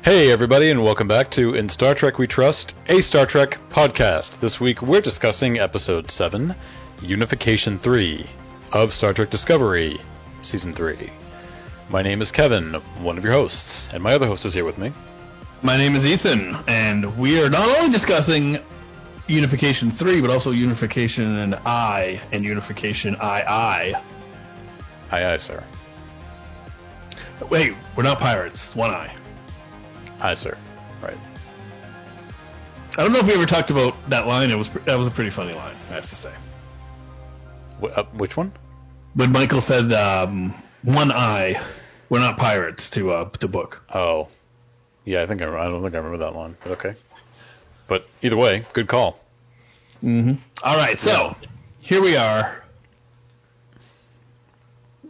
Hey everybody, and welcome back to In Star Trek We Trust, a Star Trek podcast. This week we're discussing Episode 7, Unification 3, of Star Trek Discovery, Season 3. My name is Kevin, one of your hosts, and my other host is here with me. My name is Ethan, and we are not only discussing Unification 3, but also Unification I and Unification II. Aye, aye, sir. Wait, we're not pirates, one eye. Hi, sir. Right. I don't know if we ever talked about that line. That was a pretty funny line, I have to say. Which one? When Michael said, "One eye, we're not pirates." To Book. Oh, yeah. I don't think I remember that line. But okay. But either way, good call. Mm-hmm. All right. So here we are,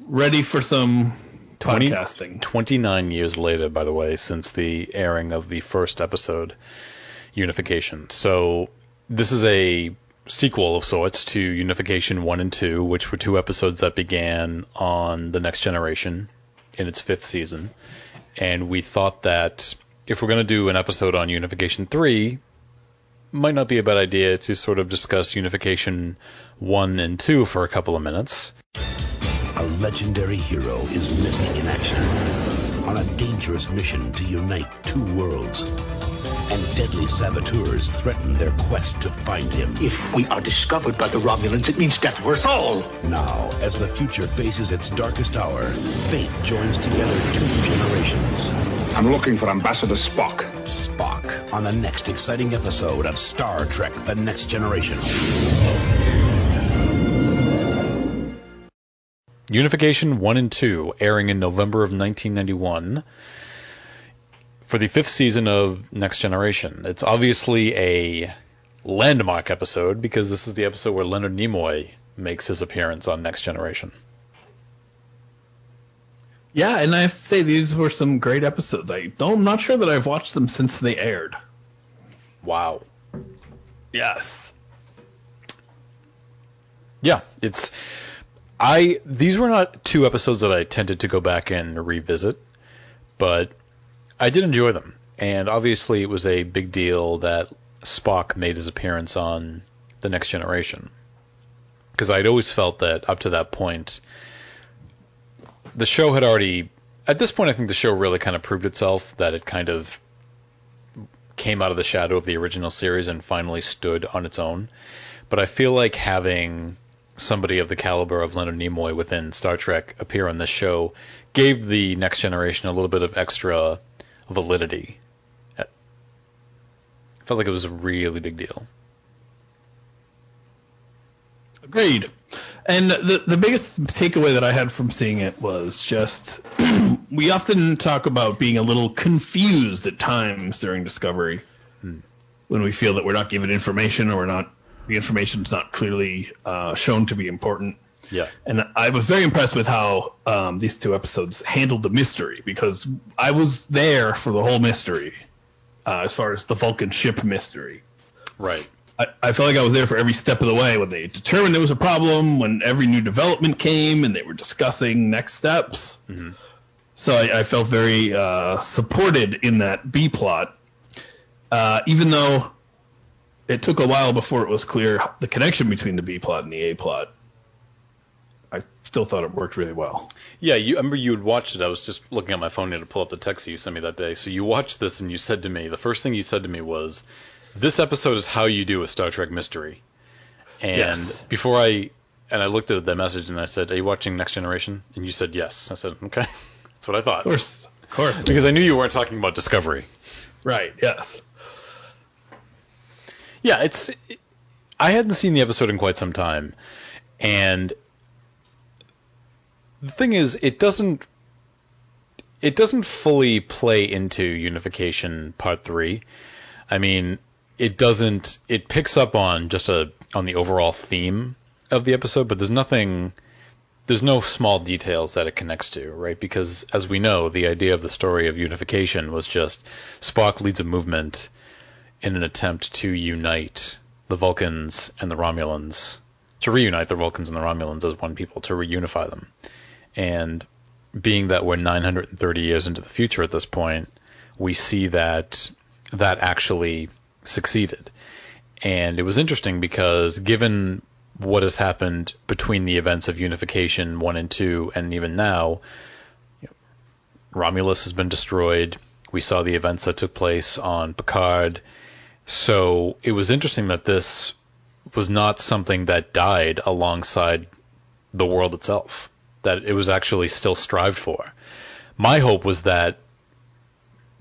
ready for some. 29 years later, by the way, since the airing of the first episode, Unification. So this is a sequel of sorts to Unification 1 and 2, which were two episodes that began on The Next Generation in its fifth season. And we thought that if we're going to do an episode on Unification 3, might not be a bad idea to sort of discuss Unification 1 and 2 for a couple of minutes. A legendary hero is missing in action on a dangerous mission to unite two worlds, and deadly saboteurs threaten their quest to find him. If we are discovered by the Romulans, it means death for us all. Now, as the future faces its darkest hour, fate joins together two generations. I'm looking for Ambassador Spock. Spock, on the next exciting episode of Star Trek: The Next Generation. Unification 1 and 2, airing in November of 1991 for the fifth season of Next Generation. It's obviously a landmark episode because this is the episode where Leonard Nimoy makes his appearance on Next Generation. Yeah, and I have to say these were some great episodes. I'm not sure that I've watched them since they aired. Wow. Yes. Yeah, it's... These were not two episodes that I tended to go back and revisit, but I did enjoy them. And obviously it was a big deal that Spock made his appearance on The Next Generation, because I'd always felt that up to that point, the show had already... At this point, I think the show really kind of proved itself, that it kind of came out of the shadow of the original series and finally stood on its own. But I feel like having... somebody of the caliber of Leonard Nimoy within Star Trek appear on this show gave the Next Generation a little bit of extra validity. It felt like it was a really big deal. Agreed. And the biggest takeaway that I had from seeing it was just we often talk about being a little confused at times during Discovery when we feel that we're not given information or we're not... the information's not clearly shown to be important. Yeah. And I was very impressed with how these two episodes handled the mystery, because I was there for the whole mystery as far as the Vulcan ship mystery. Right. I felt like I was there for every step of the way when they determined there was a problem, when every new development came and they were discussing next steps. Mm-hmm. So I felt very supported in that B-plot, even though... it took a while before it was clear the connection between the B-plot and the A-plot. I still thought it worked really well. Yeah, I remember you had watched it. I was just looking at my phone to pull up the text that you sent me that day. So you watched this and you said to me, the first thing you said to me was, this episode is how you do a Star Trek mystery. And yes. I looked at that message and I said, are you watching Next Generation? And you said yes. I said, okay. That's what I thought. Of course. Because I knew you weren't talking about Discovery. Right, yes. Yeah, I hadn't seen the episode in quite some time, and the thing is, it doesn't fully play into Unification Part 3. I mean, it picks up on on the overall theme of the episode, but there's no small details that it connects to, right? Because, as we know, the idea of the story of Unification was just Spock leads a movement in an attempt to reunite the Vulcans and the Romulans as one people, to reunify them. And being that we're 930 years into the future at this point, we see that that actually succeeded. And it was interesting because given what has happened between the events of Unification 1 and 2 and even now, Romulus has been destroyed. We saw the events that took place on Picard. So it was interesting that this was not something that died alongside the world itself, that it was actually still strived for. My hope was that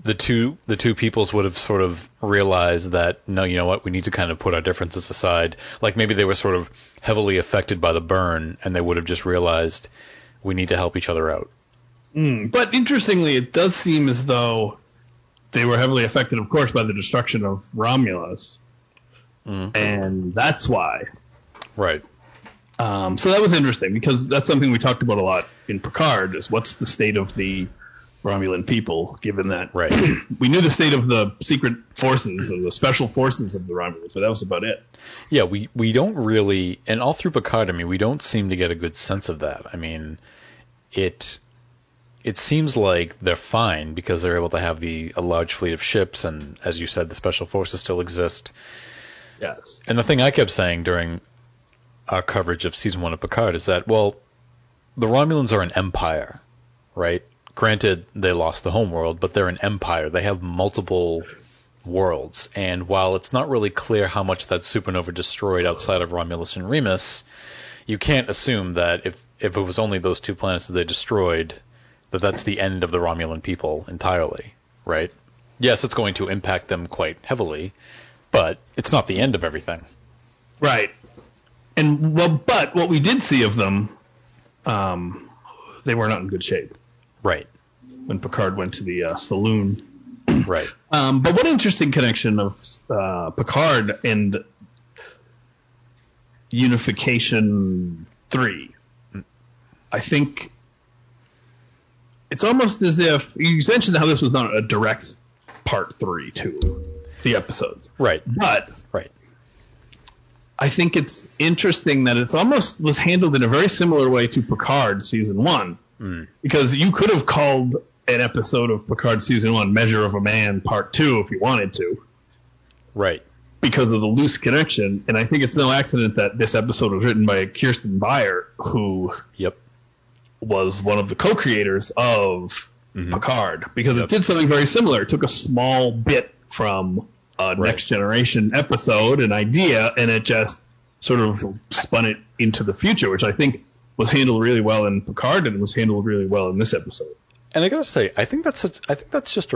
the two peoples would have sort of realized that, no, you know what, we need to kind of put our differences aside. Like maybe they were sort of heavily affected by the burn, and they would have just realized we need to help each other out. But interestingly, it does seem as though they were heavily affected, of course, by the destruction of Romulus. Mm-hmm. And that's why. Right. So that was interesting, because that's something we talked about a lot in Picard, is what's the state of the Romulan people, given that right. We knew the state of the secret forces and the special forces of the Romulans, but that was about it. Yeah, we don't really, and all through Picard, I mean, we don't seem to get a good sense of that. I mean, it seems like they're fine because they're able to have a large fleet of ships, and as you said, the special forces still exist. Yes. And the thing I kept saying during our coverage of season 1 of Picard is that, well, the Romulans are an empire, right? Granted, they lost the homeworld, but they're an empire. They have multiple worlds, and while it's not really clear how much that supernova destroyed outside of Romulus and Remus, you can't assume that if it was only those two planets that they destroyed, that that's the end of the Romulan people entirely, right? Yes, it's going to impact them quite heavily, but it's not the end of everything. Right. And but what we did see of them, they were not in good shape. Right. When Picard went to the saloon. Right. But what interesting connection of Picard and Unification 3. I think it's almost as if you mentioned how this was not a direct part 3 to the episodes. Right. But right. I think it's interesting that it's almost was handled in a very similar way to Picard Season 1. Because you could have called an episode of Picard Season 1 Measure of a Man Part 2 if you wanted to. Right. Because of the loose connection. And I think it's no accident that this episode was written by Kirsten Beyer, who was one of the co-creators of Picard. Because it did something very similar. It took a small bit from a Next Generation episode, an idea, and it just sort of spun it into the future, which I think was handled really well in Picard and was handled really well in this episode. And I gotta say, I think that's a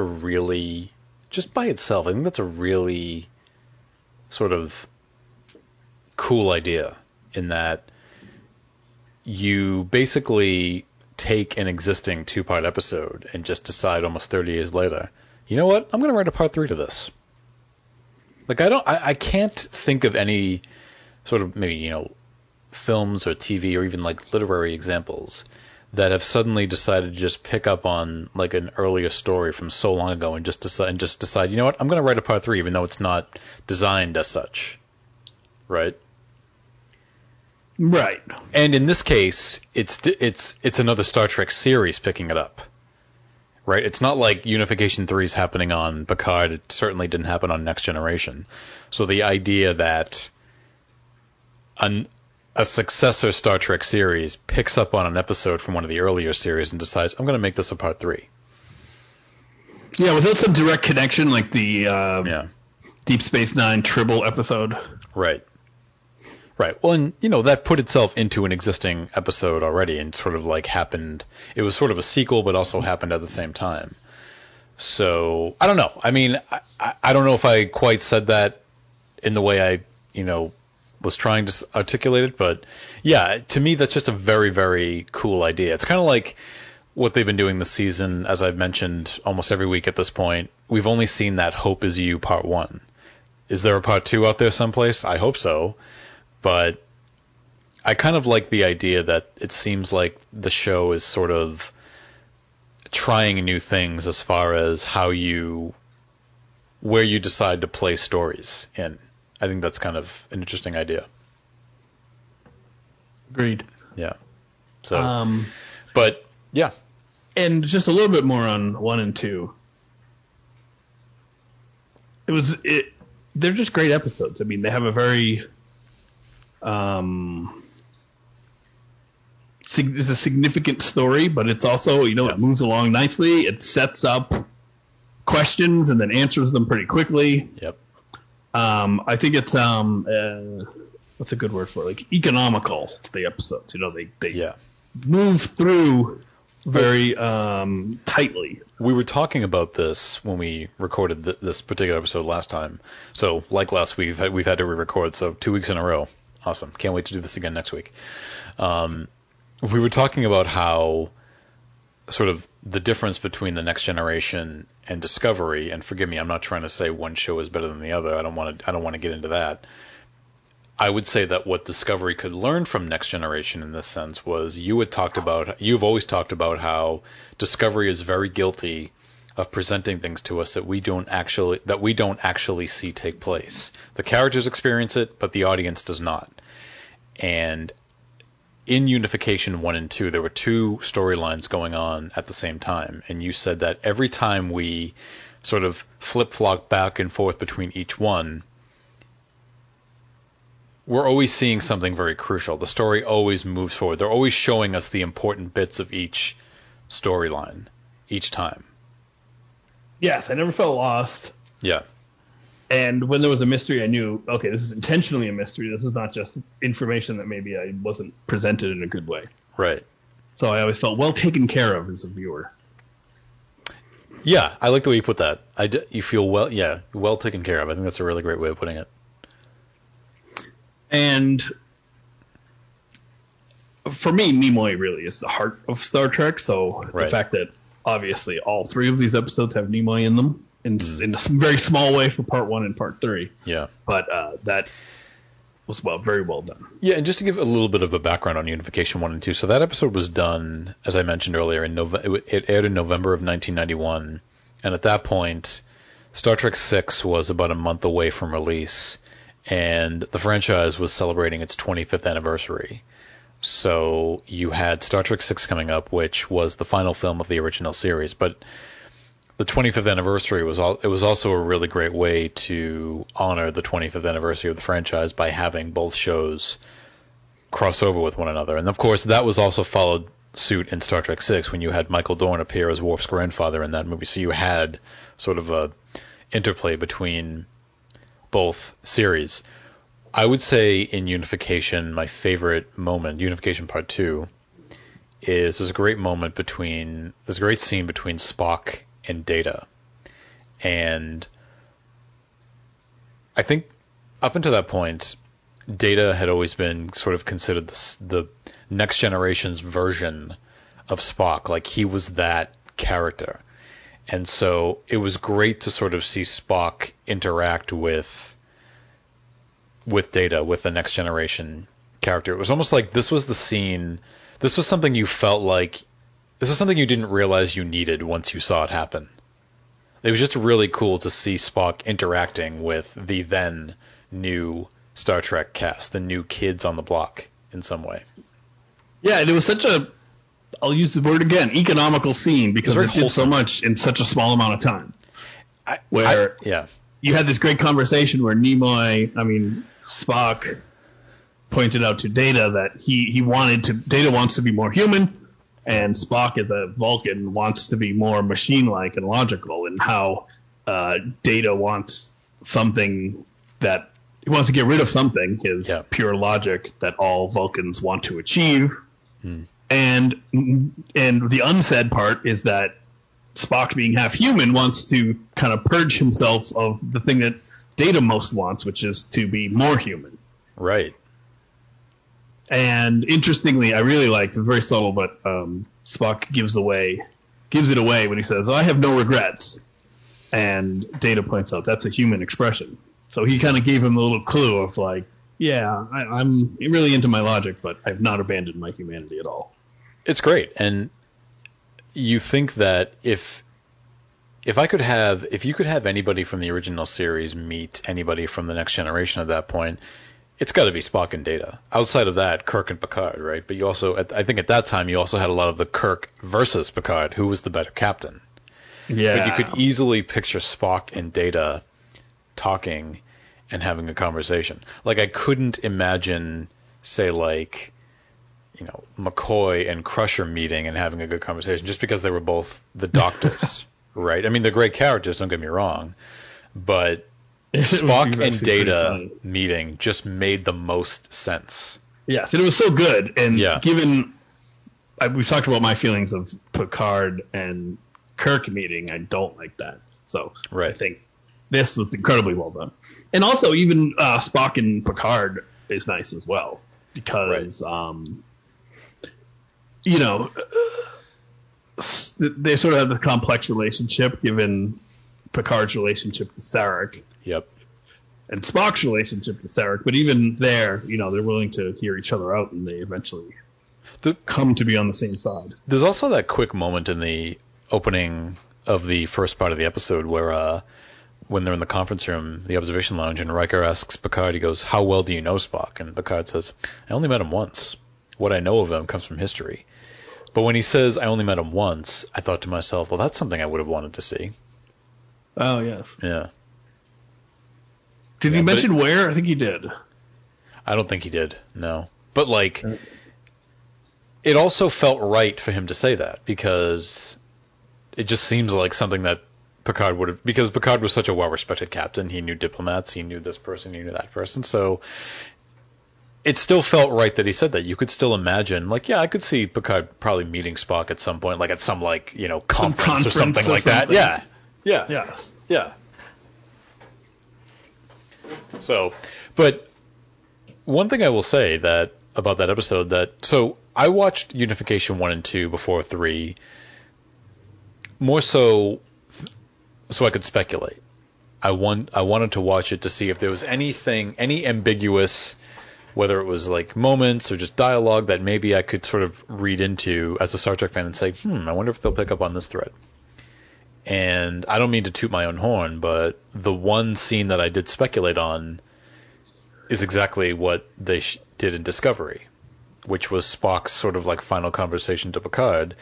really sort of cool idea, in that you basically take an existing 2-part episode and just decide almost 30 years later, you know what, I'm gonna write a part 3 to this. Like I can't think of any sort of films or TV or even like literary examples that have suddenly decided to just pick up on like an earlier story from so long ago and just decide, you know what, I'm going to write a part 3 even though it's not designed as such. Right? Right. And in this case, it's another Star Trek series picking it up. Right? It's not like Unification 3 is happening on Picard. It certainly didn't happen on Next Generation. So the idea that a successor Star Trek series picks up on an episode from one of the earlier series and decides, I'm going to make this a part 3. Yeah, without some direct connection, like the Deep Space Nine Tribble episode. Right. Right. Well, and, that put itself into an existing episode already and sort of like happened. It was sort of a sequel, but also happened at the same time. So, I don't know. I mean, I don't know if I quite said that in the way I, was trying to articulate it, but yeah, to me that's just a very, very cool idea. It's kind of like what they've been doing this season, as I've mentioned almost every week at this point. We've only seen that Hope Is You Part 1. Is there a Part 2 out there someplace? I hope so, but I kind of like the idea that it seems like the show is sort of trying new things as far as where you decide to play stories in. I think that's kind of an interesting idea. Agreed. Yeah. So, but yeah. And just a little bit more on 1 and 2. They're just great episodes. I mean, they have a very it's a significant story, but it's also, you know, it moves along nicely. It sets up questions and then answers them pretty quickly. Yep. I think it's what's a good word for it? Like economical. The episodes, you know, they move through very tightly. We were talking about this when we recorded this particular episode last time. So, like last week, we've had to re-record. So, 2 weeks in a row. Awesome. Can't wait to do this again next week. We were talking about how sort of the difference between The Next Generation and Discovery, and forgive me, I'm not trying to say one show is better than the other. I don't want to get into that. I would say that what Discovery could learn from Next Generation in this sense was you've always talked about how Discovery is very guilty of presenting things to us that we don't actually see take place. The characters experience it, but the audience does not. And in Unification I and II, there were two storylines going on at the same time, and you said that every time we sort of flip-flop back and forth between each one, we're always seeing something very crucial. The story always moves forward. They're always showing us the important bits of each storyline each time. Yes, I never felt lost. Yeah. And when there was a mystery, I knew, okay, this is intentionally a mystery. This is not just information that maybe I wasn't presented in a good way. Right. So I always felt well taken care of as a viewer. Yeah, I like the way you put that. You feel well taken care of. I think that's a really great way of putting it. And for me, Nimoy really is the heart of Star Trek. So the fact that obviously all three of these episodes have Nimoy in them in a very small way for part one and part three. Yeah. But that was very well done. Yeah. And just to give a little bit of a background on Unification 1 and 2. So that episode was done, as I mentioned earlier, in it aired in November of 1991. And at that point, Star Trek VI was about a month away from release. And the franchise was celebrating its 25th anniversary. So you had Star Trek VI coming up, which was the final film of the original series. But the 25th anniversary was also a really great way to honor the 25th anniversary of the franchise by having both shows cross over with one another. And, of course, that was also followed suit in Star Trek VI when you had Michael Dorn appear as Worf's grandfather in that movie. So you had sort of a interplay between both series. I would say in Unification, my favorite moment, Unification Part 2, is there's a great scene between Spock and Data. And I think up until that point, Data had always been sort of considered the Next Generation's version of Spock. Like, he was that character. And so it was great to sort of see Spock interact with Data, with the Next Generation character. It was almost like this was the scene. This was something you felt like. This was something you didn't realize you needed once you saw it happen. It was just really cool to see Spock interacting with the then new Star Trek cast, the new kids on the block in some way. Yeah, and it was such a, I'll use the word again, economical scene, because it did so much in such a small amount of time. You had this great conversation where Spock pointed out to Data that Data wants to be more human, and Spock as a Vulcan wants to be more machine-like and logical, and how Data wants something that he wants to get rid of something, his pure logic that all Vulcans want to achieve. Hmm. And the unsaid part is that Spock, being half human, wants to kind of purge himself of the thing that Data most wants, which is to be more human. Right. And interestingly, I really liked, it's very subtle, but Spock gives it away when he says, "I have no regrets," and Data points out that's a human expression. So he kind of gave him a little clue of like, yeah, I'm really into my logic, but I've not abandoned my humanity at all. It's great. And you think that if you could have anybody from the original series meet anybody from the Next Generation at that point, it's got to be Spock and Data. Outside of that, Kirk and Picard, right? But you also, I think at that time, you also had a lot of the Kirk versus Picard, who was the better captain. Yeah. But you could easily picture Spock and Data talking and having a conversation. Like, I couldn't imagine, say, like, you know, McCoy and Crusher meeting and having a good conversation, just because they were both the doctors, right? I mean, they're great characters, don't get me wrong, but Spock and Data meeting just made the most sense. Yes, and it was so good. And given we've talked about my feelings of Picard and Kirk meeting, I don't like that. So I think this was incredibly well done. And also, even Spock and Picard is nice as well, because you know, they sort of have the complex relationship given Picard's relationship to Sarek. Yep. And Spock's relationship to Sarek, but even there, you know, they're willing to hear each other out, and they eventually come to be on the same side. There's also that quick moment in the opening of the first part of the episode where when they're in the conference room, the observation lounge, and Riker asks Picard, he goes, "How well do you know Spock?" And Picard says, "I only met him once. What I know of him comes from history." But when he says, "I only met him once," I thought to myself, well, that's something I would have wanted to see. Oh, yes. Yeah. Did he mention where? I think he did. I don't think he did, no. But, like, it also felt right for him to say that, because it just seems like something that Picard would have... Because Picard was such a well-respected captain. He knew diplomats. He knew this person. He knew that person. So it still felt right that he said that. You could still imagine, like, yeah, I could see Picard probably meeting Spock at some point, like at some, like, you know, conference or something like that. Yeah. Yeah, yeah, yeah. So, but one thing I will say that about that episode that, so I watched Unification 1 and 2 before 3, more so I could speculate. I wanted to watch it to see if there was anything, any ambiguous, whether it was like moments or just dialogue that maybe I could sort of read into as a Star Trek fan and say, I wonder if they'll pick up on this thread. And I don't mean to toot my own horn, but the one scene that I did speculate on is exactly what they did in Discovery, which was Spock's sort of like final conversation to Picard.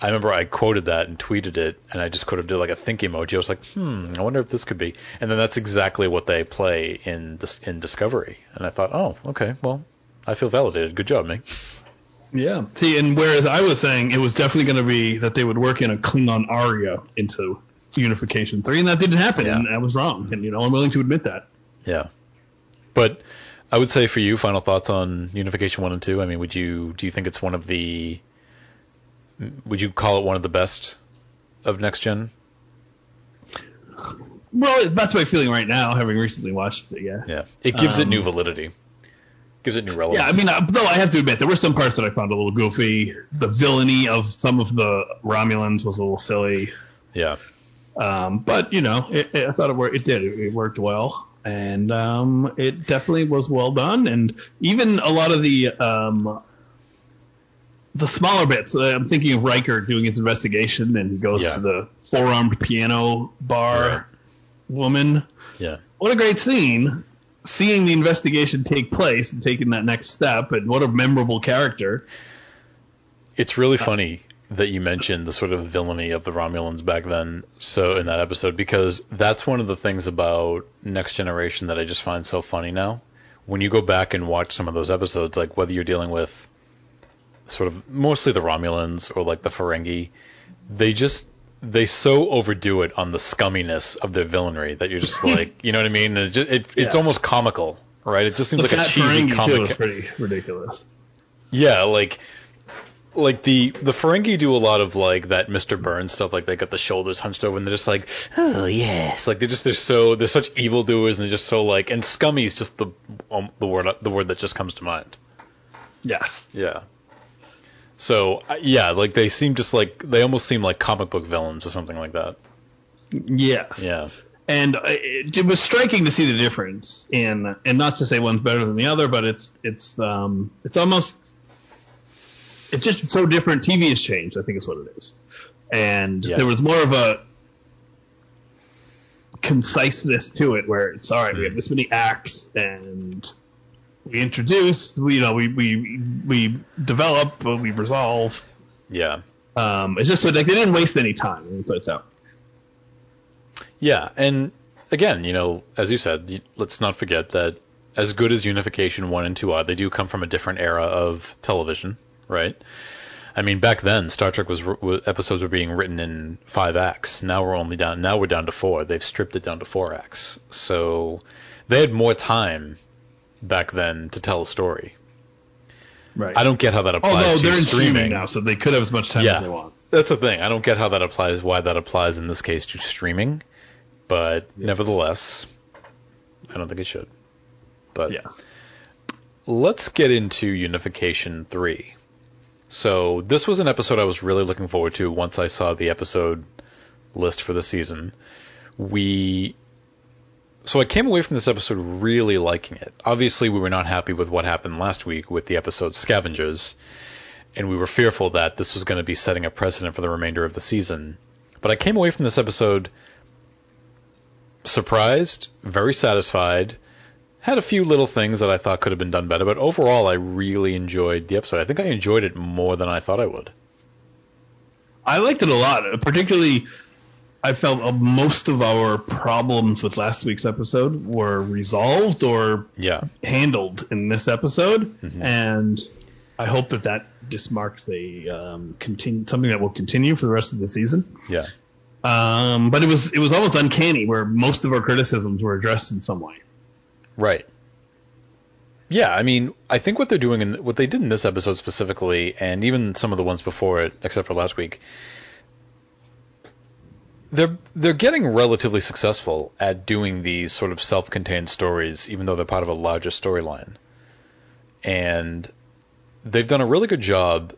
I remember I quoted that and tweeted it, and I just could have did like a think emoji. I was like, I wonder if this could be. And then that's exactly what they play in Discovery. And I thought, oh, okay, well, I feel validated. Good job, Meg. Yeah. See, and whereas I was saying it was definitely going to be that they would work in a Klingon aria into Unification 3, and that didn't happen, and I was wrong, and, you know, I'm willing to admit that. Yeah. But I would say for you, final thoughts on Unification 1 and 2? I mean, do you think it's one of the... Would you call it one of the best of Next Gen? Well, that's my feeling right now, having recently watched it, yeah. Yeah. It gives it new validity. Gives it new relevance. Yeah, I mean, though I have to admit, there were some parts that I found a little goofy. The villainy of some of the Romulans was a little silly. Yeah. But, you know, I thought it did. It worked well. And it definitely was well done. And even a lot of the smaller bits, I'm thinking of Riker doing his investigation, and he goes to the four-armed piano bar woman. Yeah. What a great scene. Seeing the investigation take place and taking that next step, and what a memorable character. It's really funny that you mentioned the sort of villainy of the Romulans back then, so in that episode, because that's one of the things about Next Generation that I just find so funny now. When you go back and watch some of those episodes, like whether you're dealing with sort of mostly the Romulans or like the Ferengi, they so overdo it on the scumminess of their villainy that you're just like, you know what I mean? It's almost comical, right? It just seems like a cheesy Ferengi comic. It's pretty ridiculous. Yeah, like the Ferengi do a lot of like that Mr. Burns stuff. Like they got the shoulders hunched over, and they're just like, oh yes, like they're such evildoers, and they're just so like, and scummy is just the word that just comes to mind. Yes. Yeah. So, yeah, like, they seem just like... They almost seem like comic book villains or something like that. Yes. Yeah. And it was striking to see the difference in... And not to say one's better than the other, but it's almost... It's just so different. TV has changed, I think is what it is. And there was more of a conciseness to it, where it's, all right, we have this many acts, and... We introduce, we develop, we resolve. Yeah. It's just so, like, they didn't waste any time. Yeah, and again, you know, as you said, let's not forget that as good as Unification 1 and 2 are, they do come from a different era of television, right? I mean, back then, Star Trek was episodes were being written in 5 acts. Now we're down to 4. They've stripped it down to 4 acts. So they had more time back then to tell a story. Right. I don't get how that applies to streaming. Although they're in streaming now, so they could have as much time as they want. That's the thing. I don't get how that applies, why that applies in this case to streaming. But nevertheless, I don't think it should. But let's get into Unification 3. So this was an episode I was really looking forward to once I saw the episode list for the season. So I came away from this episode really liking it. Obviously, we were not happy with what happened last week with the episode Scavengers, and we were fearful that this was going to be setting a precedent for the remainder of the season. But I came away from this episode surprised, very satisfied, had a few little things that I thought could have been done better, but overall I really enjoyed the episode. I think I enjoyed it more than I thought I would. I liked it a lot, particularly... I felt most of our problems with last week's episode were resolved or handled in this episode, and I hope that just marks something that will continue for the rest of the season. Yeah. But it was almost uncanny where most of our criticisms were addressed in some way. Right. Yeah, I mean, I think what they're doing and what they did in this episode specifically, and even some of the ones before it, except for last week. They're getting relatively successful at doing these sort of self-contained stories, even though they're part of a larger storyline. And they've done a really good job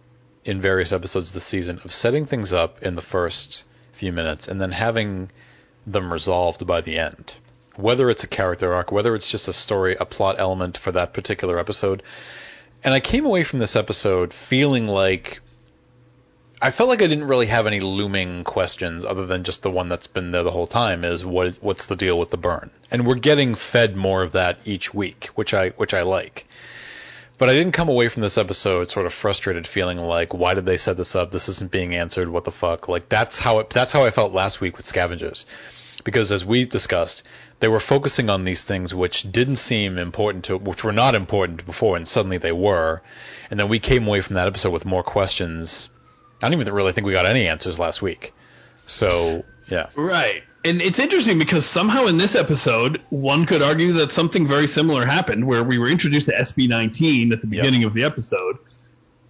in various episodes this season of setting things up in the first few minutes and then having them resolved by the end. Whether it's a character arc, whether it's just a story, a plot element for that particular episode. And I came away from this episode feeling like... I felt like I didn't really have any looming questions other than just the one that's been there the whole time is what's the deal with the burn? And we're getting fed more of that each week, which I like. But I didn't come away from this episode sort of frustrated, feeling like, why did they set this up? This isn't being answered. What the fuck? Like that's how I felt last week with Scavengers, because as we discussed, they were focusing on these things which didn't seem important to, which were not important before, and suddenly they were. And then we came away from that episode with more questions. I don't even really think we got any answers last week. So, yeah. Right. And it's interesting because somehow in this episode, one could argue that something very similar happened where we were introduced to SB-19 at the beginning of the episode,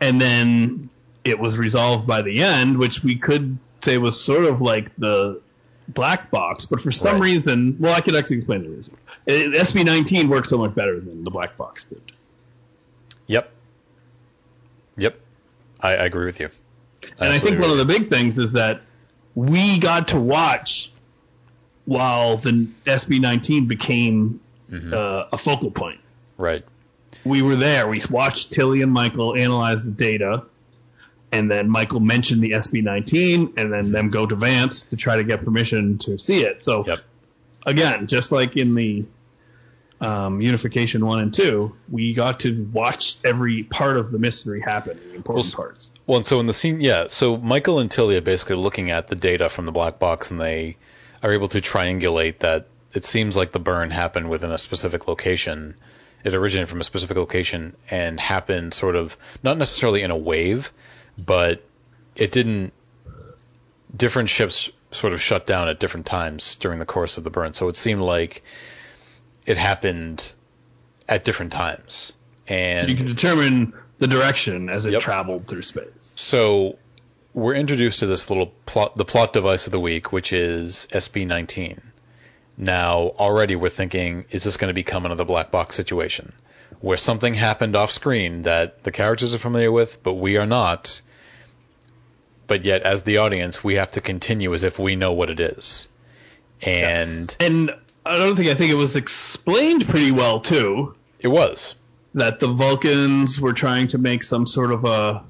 and then it was resolved by the end, which we could say was sort of like the black box. But for some reason, well, I could actually explain the reason. SB-19 worked so much better than the black box did. Yep. I agree with you. And absolutely. I think one of the big things is that we got to watch while the SB-19 became a focal point. Right. We were there. We watched Tilly and Michael analyze the data, and then Michael mentioned the SB-19, and then them go to Vance to try to get permission to see it. So, again, just like in the Unification 1 and 2, we got to watch every part of the mystery happen, the important parts. Well, and so in the scene, so Michael and Tilly are basically looking at the data from the black box, and they are able to triangulate that it seems like the burn happened within a specific location. It originated from a specific location and happened sort of, not necessarily in a wave, but it didn't, different ships sort of shut down at different times during the course of the burn. So it seemed like it happened at different times. And so you can determine the direction as it traveled through space. So we're introduced to this little plot, the plot device of the week, which is SB-19. Now, already we're thinking, is this going to become another black box situation where something happened off screen that the characters are familiar with, but we are not. But yet, as the audience, we have to continue as if we know what it is. And I think it was explained pretty well, too. It was. That the Vulcans were trying to make some sort of a...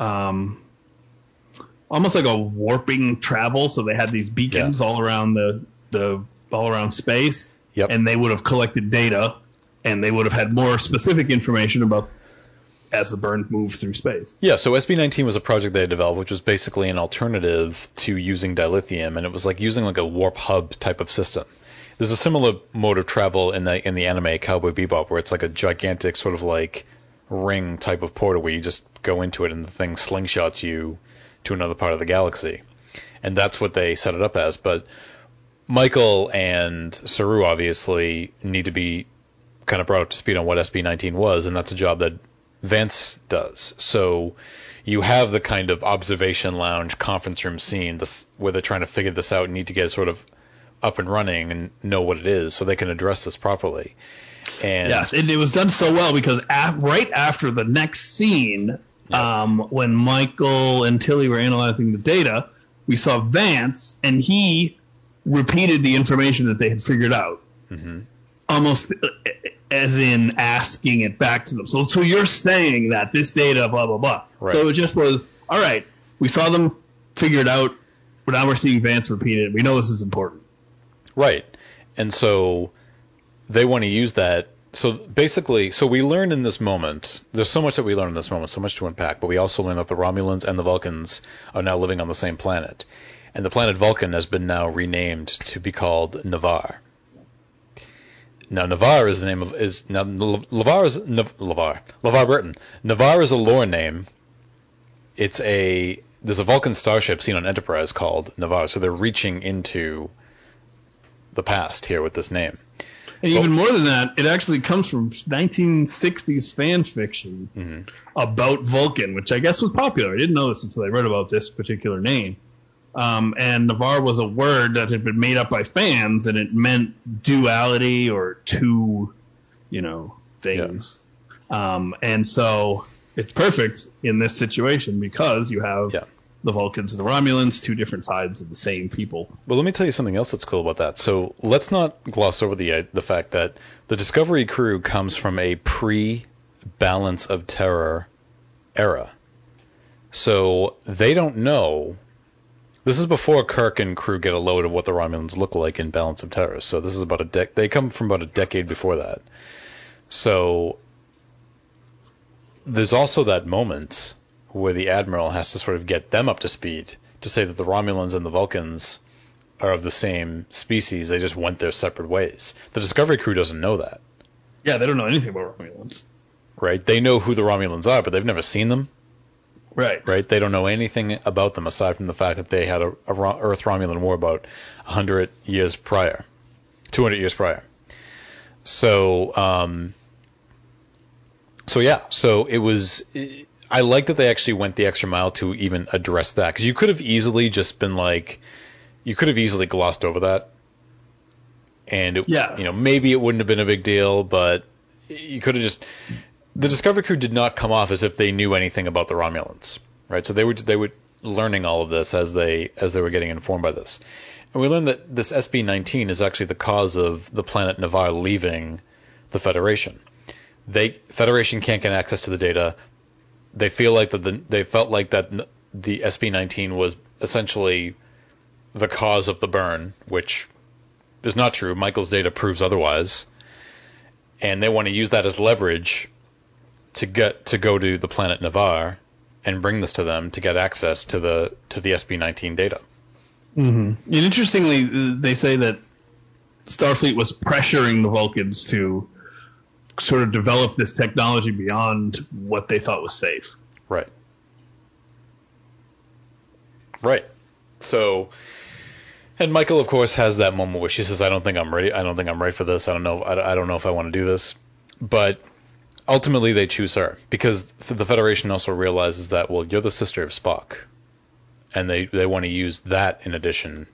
almost like a warping travel, so they had these beacons all around all around space, and they would have collected data, and they would have had more specific information about as the burn moved through space. Yeah, so SB-19 was a project they had developed, which was basically an alternative to using dilithium, and it was like using like a warp hub type of system. There's a similar mode of travel in the anime Cowboy Bebop, where it's like a gigantic sort of like ring type of portal where you just go into it and the thing slingshots you to another part of the galaxy. And that's what they set it up as. But Michael and Saru obviously need to be kind of brought up to speed on what SB-19 was, and that's a job that Vance does. So you have the kind of observation lounge conference room scene where they're trying to figure this out and need to get sort of up and running and know what it is so they can address this properly. And yes, and it was done so well because right after the next scene, yeah. When Michael and Tilly were analyzing the data, we saw Vance, and he repeated the information that they had figured out, mm-hmm. almost as in asking it back to them. So you're saying that this data, blah, blah, blah. Right. So it just was, all right, we saw them figure it out, but now we're seeing Vance repeat it. We know this is important. Right. And so they want to use that. So basically, we learn in this moment, there's so much that we learn in this moment, so much to unpack, but we also learn that the Romulans and the Vulcans are now living on the same planet. And the planet Vulcan has been now renamed to be called Navarre. Now, Navarre is the name of... LeVar Burton. Navarre is a lore name. There's a Vulcan starship seen on Enterprise called Navarre, so they're reaching into the past here with this name. And even more than that, it actually comes from 1960s fan fiction mm-hmm. about Vulcan, which I guess was popular. I didn't know this until I read about this particular name. And Ni'Var was a word that had been made up by fans, and it meant duality or two, things. Yeah. And so it's perfect in this situation because you have the Vulcans and the Romulans, two different sides of the same people. But let me tell you something else that's cool about that. So let's not gloss over the fact that the Discovery crew comes from a pre-Balance of Terror era. So they don't know... This is before Kirk and crew get a load of what the Romulans look like in Balance of Terror. So this is about they come from about a decade before that. So there's also that moment where the Admiral has to sort of get them up to speed to say that the Romulans and the Vulcans are of the same species. They just went their separate ways. The Discovery crew doesn't know that. Yeah, they don't know anything about Romulans. Right? They know who the Romulans are, but they've never seen them. Right. They don't know anything about them aside from the fact that they had a Earth-Romulan war about 200 years prior. So it was. I like that they actually went the extra mile to even address that, because you could have easily just been like, you could have easily glossed over that, and maybe it wouldn't have been a big deal, but you could have just. The Discovery crew did not come off as if they knew anything about the Romulans, right? So they were learning all of this as they were getting informed by this. And we learned that this SB-19 is actually the cause of the planet Navarre leaving the Federation. Federation can't get access to the data. They feel like that the SB-19 was essentially the cause of the burn, which is not true. Michael's data proves otherwise. And they want to use that as leverage to go to the planet Navarre and bring this to them to get access to the SB-19 data. Mm-hmm. And interestingly, they say that Starfleet was pressuring the Vulcans to sort of develop this technology beyond what they thought was safe. Right. So, and Michael, of course, has that moment where she says, "I don't think I'm ready. I don't think I'm right for this. I don't know if I want to do this," but. Ultimately, they choose her because the Federation also realizes that, well, you're the sister of Spock, and they want to use that in addition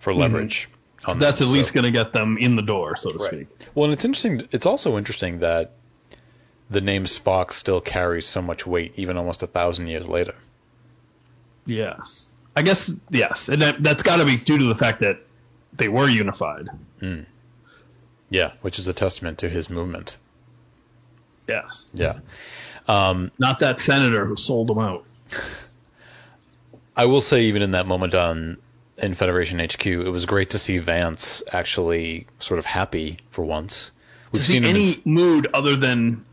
for leverage. Mm-hmm. On That's them, at least going to get them in the door, so to speak. Well, and it's interesting. It's also interesting that the name Spock still carries so much weight, even almost 1,000 years later. Yes, I guess yes, and that's got to be due to the fact that they were unified. Mm. Yeah, which is a testament to his movement. Yes. Yeah. Not that senator who sold them out. I will say, even in that moment in Federation HQ, it was great to see Vance actually sort of happy for once. We've seen any mood other than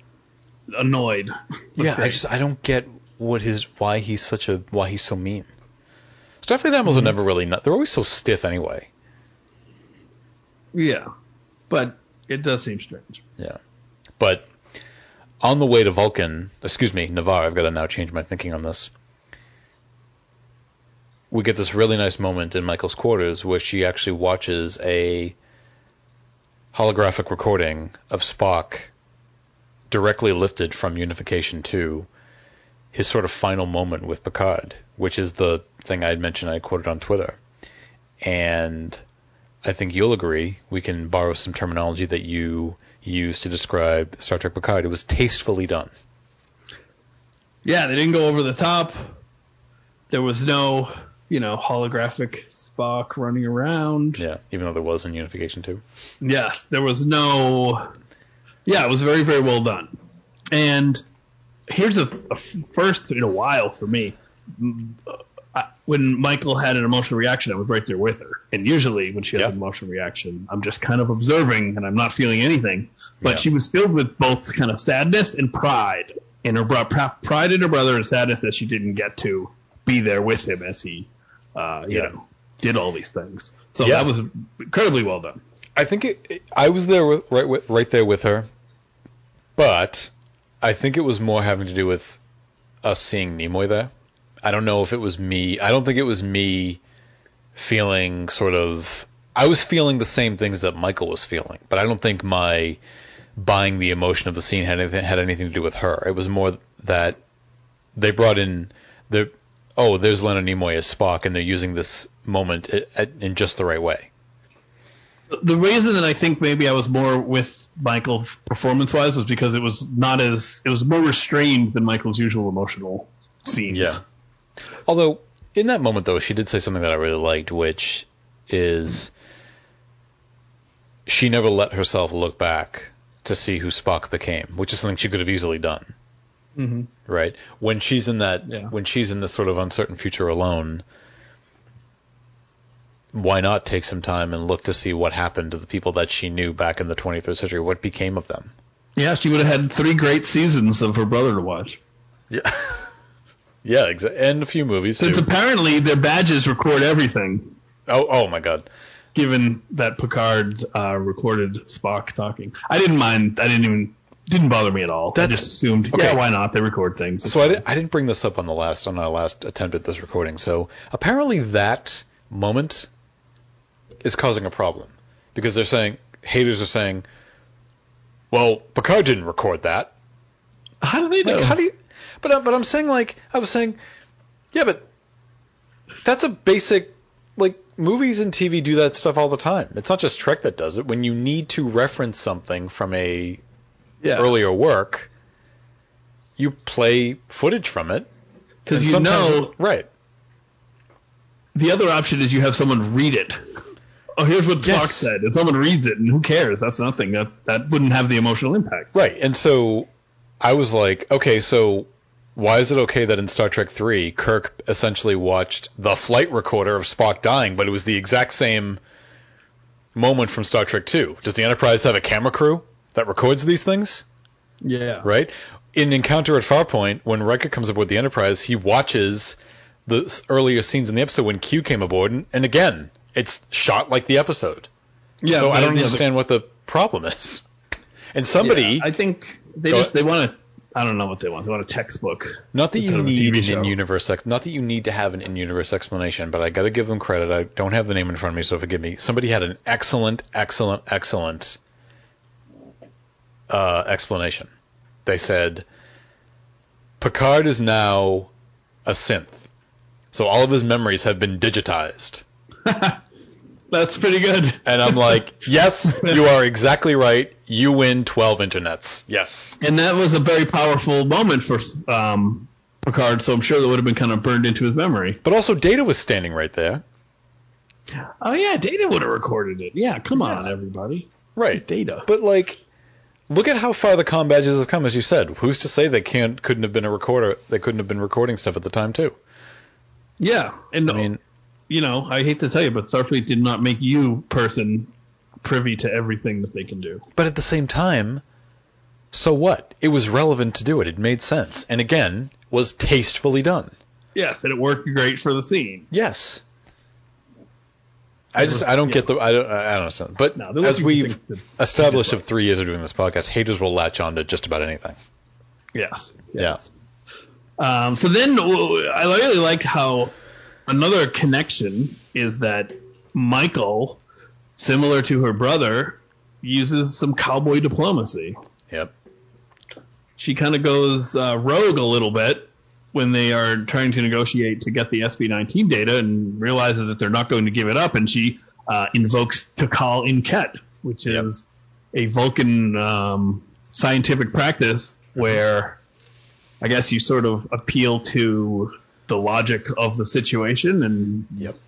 annoyed. Great. I don't get why he's so mean. Starfleet animals are never really they're always so stiff anyway. Yeah, but it does seem strange. Yeah, but on the way to Navarre, I've got to now change my thinking on this. We get this really nice moment in Michael's quarters where she actually watches a holographic recording of Spock directly lifted from Unification II, his sort of final moment with Picard, which is the thing I had mentioned I quoted on Twitter. And I think you'll agree, we can borrow some terminology that you used to describe Star Trek Picard. It was tastefully done. Yeah, they didn't go over the top. There was no, holographic Spock running around. Yeah, even though there was in Unification 2. Yes, there was no... Yeah, it was very, very well done. And here's a first in a while for me. When Michael had an emotional reaction, I was right there with her. And usually when she has an emotional reaction, I'm just kind of observing and I'm not feeling anything. But she was filled with both kind of sadness and pride. And her pride in her brother and sadness that she didn't get to be there with him as he did all these things. So that was incredibly well done. I think I was there right there with her, but I think it was more having to do with us seeing Nimoy there. I don't know if it was me. I don't think it was me feeling sort of... I was feeling the same things that Michael was feeling, but I don't think my buying the emotion of the scene had anything to do with her. It was more that they brought in... there's Leonard Nimoy as Spock, and they're using this moment in just the right way. The reason that I think maybe I was more with Michael performance-wise was because it was more restrained than Michael's usual emotional scenes. Yeah. Although, in that moment, though, she did say something that I really liked, which is she never let herself look back to see who Spock became, which is something she could have easily done. Mm-hmm. Right? When she's in when she's in this sort of uncertain future alone... Why not take some time and look to see what happened to the people that she knew back in the 23rd century? What became of them? Yeah, she would have had 3 great seasons of her brother to watch. Yeah, yeah, and a few movies, since too. Apparently their badges record everything. Oh my God. Given that Picard recorded Spock talking. I didn't mind. Didn't bother me at all. I just assumed, why not? They record things. So I didn't bring this up on our last attempt at this recording. So apparently that moment... is causing a problem, because they're saying, haters are saying, well, Picard didn't record that. How do they know? But I'm saying, but that's a basic, movies and TV do that stuff all the time. It's not just Trek that does it. When you need to reference something from a earlier work, you play footage from it. Because right. The other option is you have someone read it. Oh, here's what Spock said. If someone reads it, and who cares? That's nothing. That wouldn't have the emotional impact. Right. And so I was like, okay, so why is it okay that in Star Trek 3, Kirk essentially watched the flight recorder of Spock dying, but it was the exact same moment from Star Trek 2? Does the Enterprise have a camera crew that records these things? Yeah. Right? In Encounter at Farpoint, when Riker comes aboard the Enterprise, he watches the earlier scenes in the episode when Q came aboard, and again... it's shot like the episode. Yeah, so I don't understand what the problem is. And somebody... Yeah, I think they want to... I don't know what they want. They want a textbook. Not that you need an in-universe... Not that you need to have an in-universe explanation, but I got to give them credit. I don't have the name in front of me, so forgive me. Somebody had an excellent explanation. They said, Picard is now a synth. So all of his memories have been digitized. That's pretty good. And I'm like, yes, you are exactly right. You win 12 internets. Yes. And that was a very powerful moment for Picard, so I'm sure that would have been kind of burned into his memory. But also Data was standing right there. Oh, yeah, Data would have recorded it. Yeah, come on, everybody. Right. It's Data. But, look at how far the comm badges have come, as you said. Who's to say they couldn't have been a recorder? They couldn't have been recording stuff at the time, too. Yeah. And I mean... I hate to tell you, but Starfleet did not make you person privy to everything that they can do. But at the same time, so what? It was relevant to do it. It made sense. And again, was tastefully done. Yes, and it worked great for the scene. Yes. I don't understand. But no, as we've established of 3 years of doing this podcast, haters will latch on to just about anything. Yes. Yeah. So then I really like how another connection is that Michael, similar to her brother, uses some cowboy diplomacy. Yep. She kind of goes rogue a little bit when they are trying to negotiate to get the SB-19 data and realizes that they're not going to give it up, and she invokes Takal Inket, which is a Vulcan scientific practice where I guess you sort of appeal to the logic of the situation and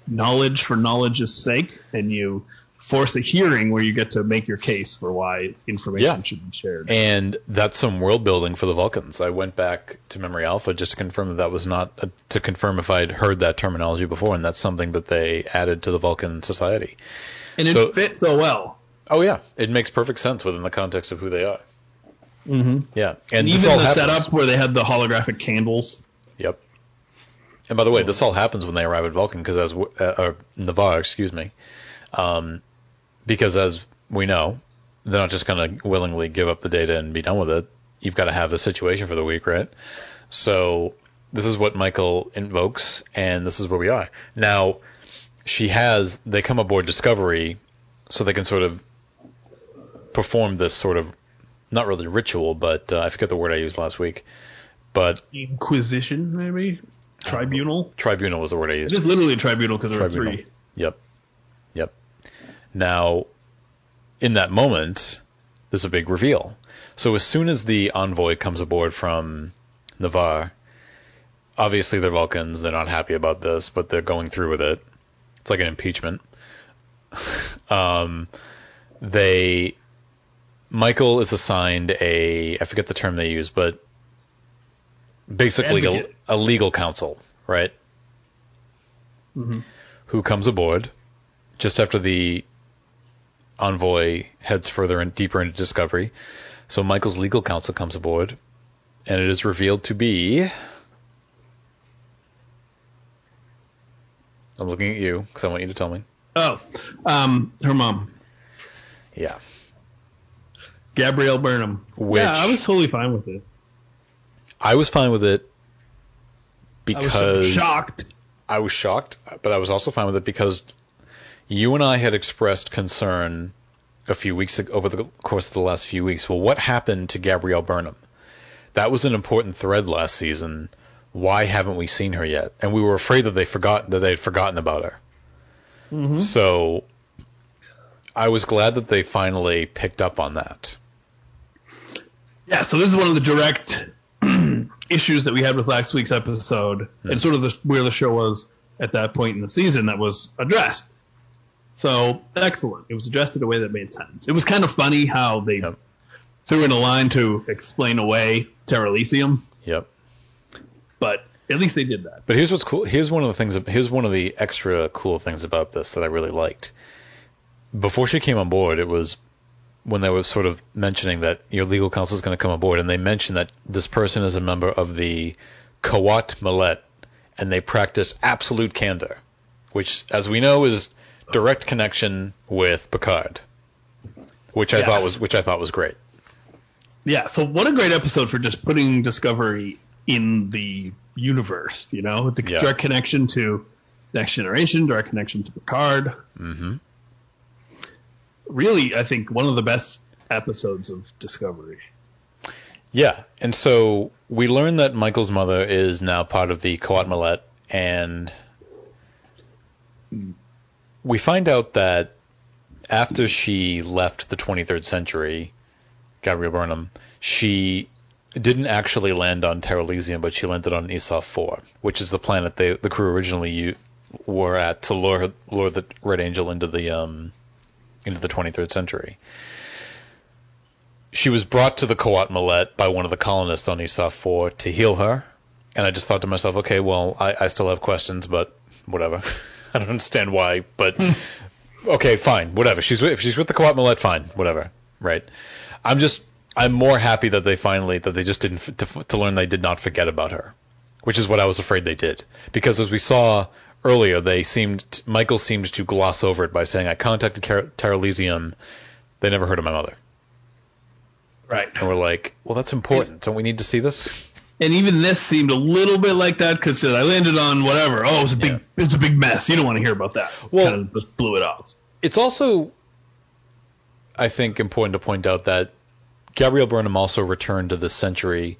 knowledge for knowledge's sake, and you force a hearing where you get to make your case for why information should be shared. And that's some world building for the Vulcans. I went back to Memory Alpha just to confirm that was not to confirm if I'd heard that terminology before, and that's something that they added to the Vulcan society. And it fit so well. Oh yeah, it makes perfect sense within the context of who they are. Mm-hmm. Yeah, and even the setup where they had the holographic candles. Yep. And by the way, this all happens when they arrive at Vulcan, because as Navarre, excuse me. Because as we know, they're not just going to willingly give up the data and be done with it. You've got to have the situation for the week, right? So this is what Michael invokes, and this is where we are. Now, they come aboard Discovery so they can sort of perform this sort of, not really ritual, but I forget the word I used last week. But Inquisition, maybe? Tribunal? Tribunal was the word I used. Just literally tribunal, because there were 3. Yep. Now, in that moment, there's a big reveal. So as soon as the envoy comes aboard from Navarre, obviously they're Vulcans, they're not happy about this, but they're going through with it. It's like an impeachment. Michael is assigned I forget the term they use, but basically a legal counsel, right? Mm-hmm. Who comes aboard just after the envoy heads further and deeper into Discovery. So Michael's legal counsel comes aboard, and it is revealed to be... I'm looking at you, because I want you to tell me. Oh, her mom. Yeah. Gabrielle Burnham. Yeah, I was totally fine with it. I was fine with it because... I was shocked. I was shocked, but I was also fine with it because... You and I had expressed concern a few weeks ago, over the course of the last few weeks. Well, what happened to Gabrielle Burnham? That was an important thread last season. Why haven't we seen her yet? And we were afraid that they'd forgotten about her. Mm-hmm. So I was glad that they finally picked up on that. Yeah, so this is one of the direct issues that we had with last week's episode, and sort of where the show was at that point in the season that was addressed. So, excellent. It was addressed in a way that made sense. It was kind of funny how they threw in a line to explain away Terralysium. Yep. But at least they did that. But here's what's cool. Here's one of the extra cool things about this that I really liked. Before she came on board, it was when they were sort of mentioning that your legal counsel is going to come on board, and they mentioned that this person is a member of the Qowat Milat, and they practice absolute candor, which, as we know, is... direct connection with Picard, which I thought was great. Yeah, so what a great episode for just putting Discovery in the universe, you know, with the direct connection to Next Generation, direct connection to Picard. Mm-hmm. Really, I think one of the best episodes of Discovery. Yeah, and so we learn that Michael's mother is now part of the Qowat Milat, and... we find out that after she left the 23rd century, Gabrielle Burnham, she didn't actually land on Terralysium, but she landed on Esau Four, which is the planet the crew originally were at to lure the Red Angel into the 23rd century. She was brought to the Qowat Milat by one of the colonists on Esau Four to heal her, and I just thought to myself, okay, well, I still have questions, but whatever. I don't understand why, but okay, fine, whatever. If she's with the Qowat Milat, fine, whatever, right? I'm more happy that they finally to learn they did not forget about her, which is what I was afraid they did, because as we saw earlier, Michael seemed to gloss over it by saying, I contacted Terralysium. They never heard of my mother. Right. And we're like, well, that's important. Don't we need to see this? And even this seemed a little bit like that because I landed on whatever. Oh, it was a big mess. You don't want to hear about that. Well, kind of just blew it off. It's also, I think, important to point out that Gabrielle Burnham also returned to this century,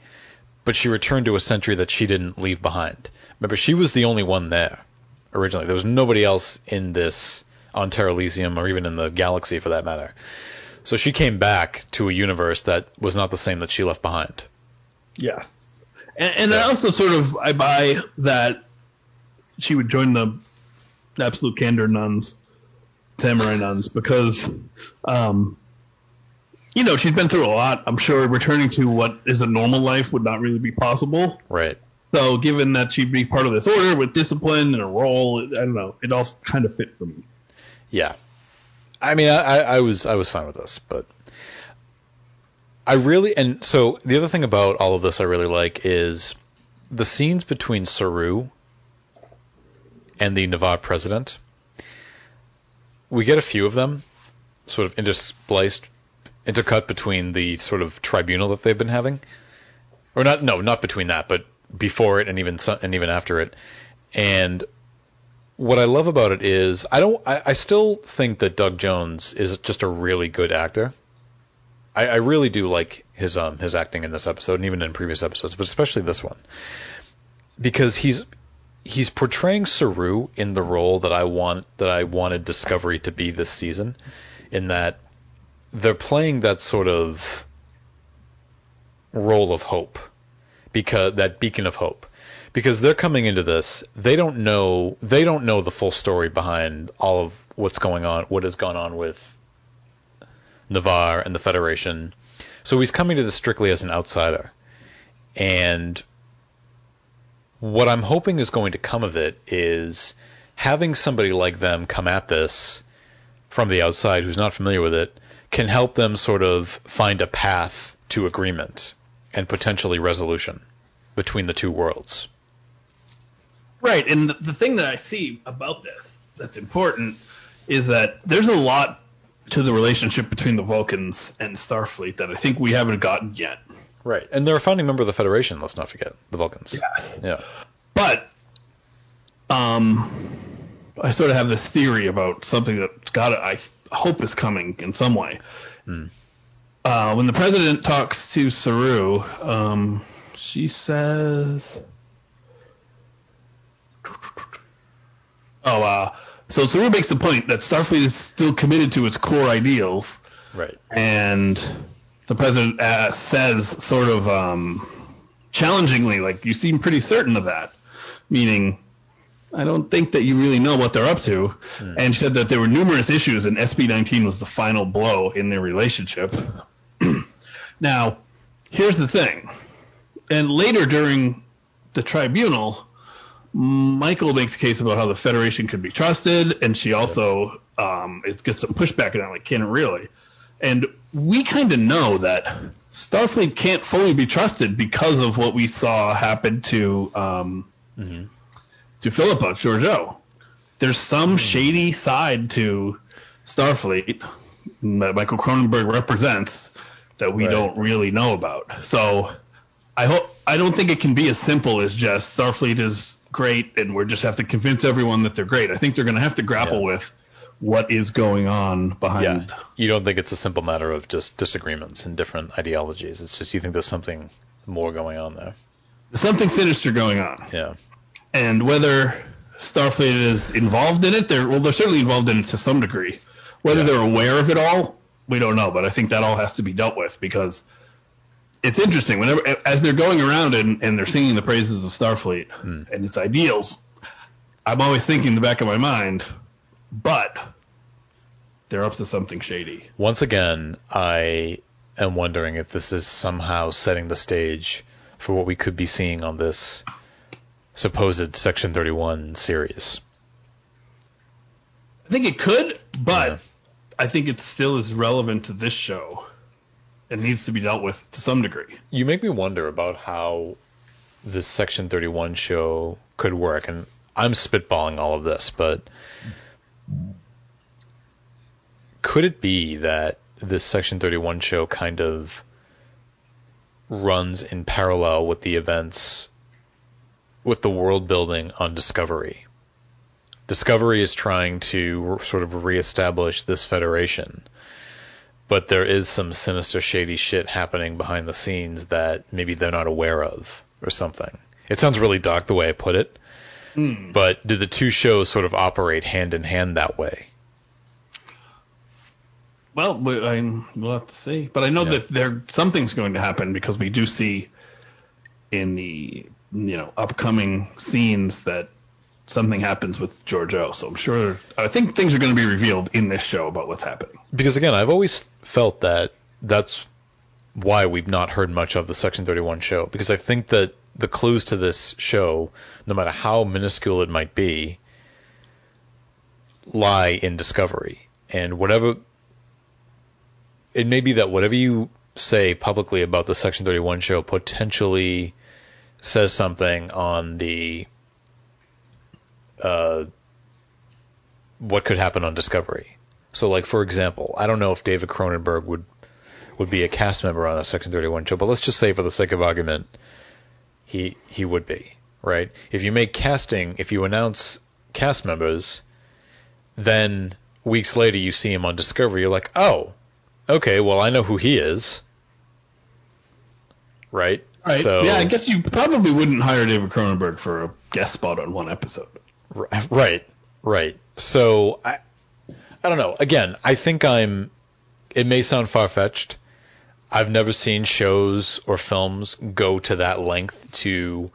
but she returned to a century that she didn't leave behind. Remember, she was the only one there originally. There was nobody else in this on Terralysium or even in the galaxy for that matter. So she came back to a universe that was not the same that she left behind. Yes. And I also I buy that she would join the Absolute Candor nuns, Samurai nuns, because, she'd been through a lot. I'm sure returning to what is a normal life would not really be possible. Right. So given that she'd be part of this order with discipline and a role, I don't know, it all kind of fit for me. Yeah. I mean, I was fine with this, but so the other thing about all of this I really like is the scenes between Saru and the Ni'Var president. We get a few of them sort of intercut between the sort of tribunal that they've been having, or not between that, but before it and even after it. And what I love about it is I still think that Doug Jones is just a really good actor. I really do like his acting in this episode and even in previous episodes, but especially this one, because he's portraying Saru in the role that I wanted Discovery to be this season, in that they're playing that sort of role of hope, because that beacon of hope, because they're coming into this, they don't know the full story behind all of what's going on, what has gone on with Navarre and the Federation. So he's coming to this strictly as an outsider. And what I'm hoping is going to come of it is having somebody like them come at this from the outside who's not familiar with it can help them sort of find a path to agreement and potentially resolution between the two worlds. Right, and the thing that I see about this that's important is that there's a lot to the relationship between the Vulcans and Starfleet that I think we haven't gotten yet. Right, and they're a founding member of the Federation, let's not forget, the Vulcans. Yes. Yeah. But I sort of have this theory about something that's I hope is coming in some way. Mm. When the president talks to Saru, she says... So Saru makes the point that Starfleet is still committed to its core ideals. Right. And the president says sort of challengingly, like, you seem pretty certain of that. Meaning, I don't think that you really know what they're up to. Hmm. And she said that there were numerous issues, and SB-19 was the final blow in their relationship. Now, here's the thing. And later during the tribunal, Michael makes a case about how the Federation could be trusted, and she also gets some pushback and I'm like, can it really? And we kind of know that Starfleet can't fully be trusted because of what we saw happen to Philippa Georgiou. There's some shady side to Starfleet that Michael Cronenberg represents that we don't really know about. So I don't think it can be as simple as just Starfleet is great and we just have to convince everyone that they're great. I think they're going to have to grapple with what is going on behind. Yeah. You don't think it's a simple matter of just disagreements and different ideologies. It's just you think there's something more going on there. Something sinister going on. Yeah. And whether Starfleet is involved in it, they're certainly involved in it to some degree. Whether they're aware of it all, we don't know. But I think that all has to be dealt with because it's interesting. As they're going around and they're singing the praises of Starfleet and its ideals, I'm always thinking in the back of my mind, but they're up to something shady. Once again, I am wondering if this is somehow setting the stage for what we could be seeing on this supposed Section 31 series. I think it could, but I think it still is relevant to this show. It needs to be dealt with to some degree. You make me wonder about how this Section 31 show could work, and I'm spitballing all of this, but could it be that this Section 31 show kind of runs in parallel with the events, with the world building on Discovery? Discovery is trying to sort of reestablish this Federation, but there is some sinister, shady shit happening behind the scenes that maybe they're not aware of or something. It sounds really dark the way I put it, but do the two shows sort of operate hand in hand that way? Well, we'll have to see. But I know that something's going to happen, because we do see in the upcoming scenes that something happens with Georgiou. So I think things are going to be revealed in this show about what's happening. Because again, I've always felt that that's why we've not heard much of the Section 31 show, because I think that the clues to this show, no matter how minuscule it might be, lie in Discovery. And whatever it may be, that whatever you say publicly about the Section 31 show potentially says something on the what could happen on Discovery. So, like, for example, I don't know if David Cronenberg would be a cast member on a Section 31 show, but let's just say, for the sake of argument, he would be, right? If you announce cast members, then weeks later you see him on Discovery, you're like, oh, okay, well, I know who he is, right? Right. So, yeah, I guess you probably wouldn't hire David Cronenberg for a guest spot on one episode. Right. So I don't know. Again, I think it may sound far-fetched. I've never seen shows or films go to that length to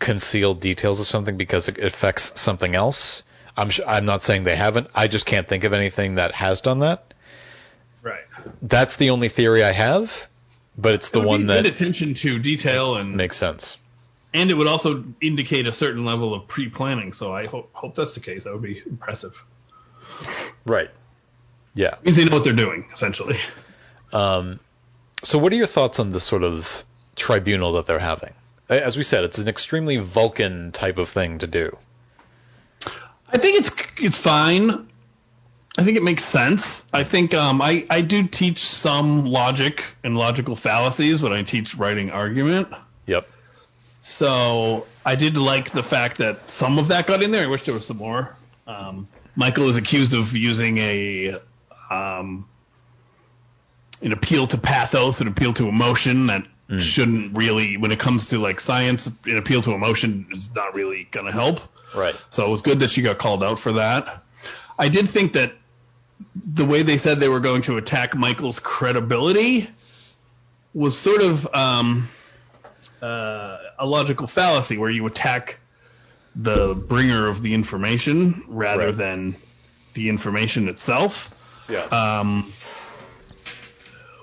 conceal details of something because it affects something else. I'm not saying they haven't. I just can't think of anything that has done that. Right. That's the only theory I have, but it's the one that attention to detail and makes sense. And it would also indicate a certain level of pre-planning, so I hope that's the case. That would be impressive. Right. Yeah. It means they know what they're doing, essentially. So what are your thoughts on this sort of tribunal that they're having? As we said, it's an extremely Vulcan type of thing to do. I think it's fine. I think it makes sense. I think I do teach some logic and logical fallacies when I teach writing argument. Yep. So I did like the fact that some of that got in there. I wish there was some more. Michael is accused of using an appeal to pathos, an appeal to emotion that shouldn't really, when it comes to like science, an appeal to emotion is not really going to help. Right. So it was good that she got called out for that. I did think that the way they said they were going to attack Michael's credibility was sort of a logical fallacy, where you attack the bringer of the information rather than the information itself. Yeah.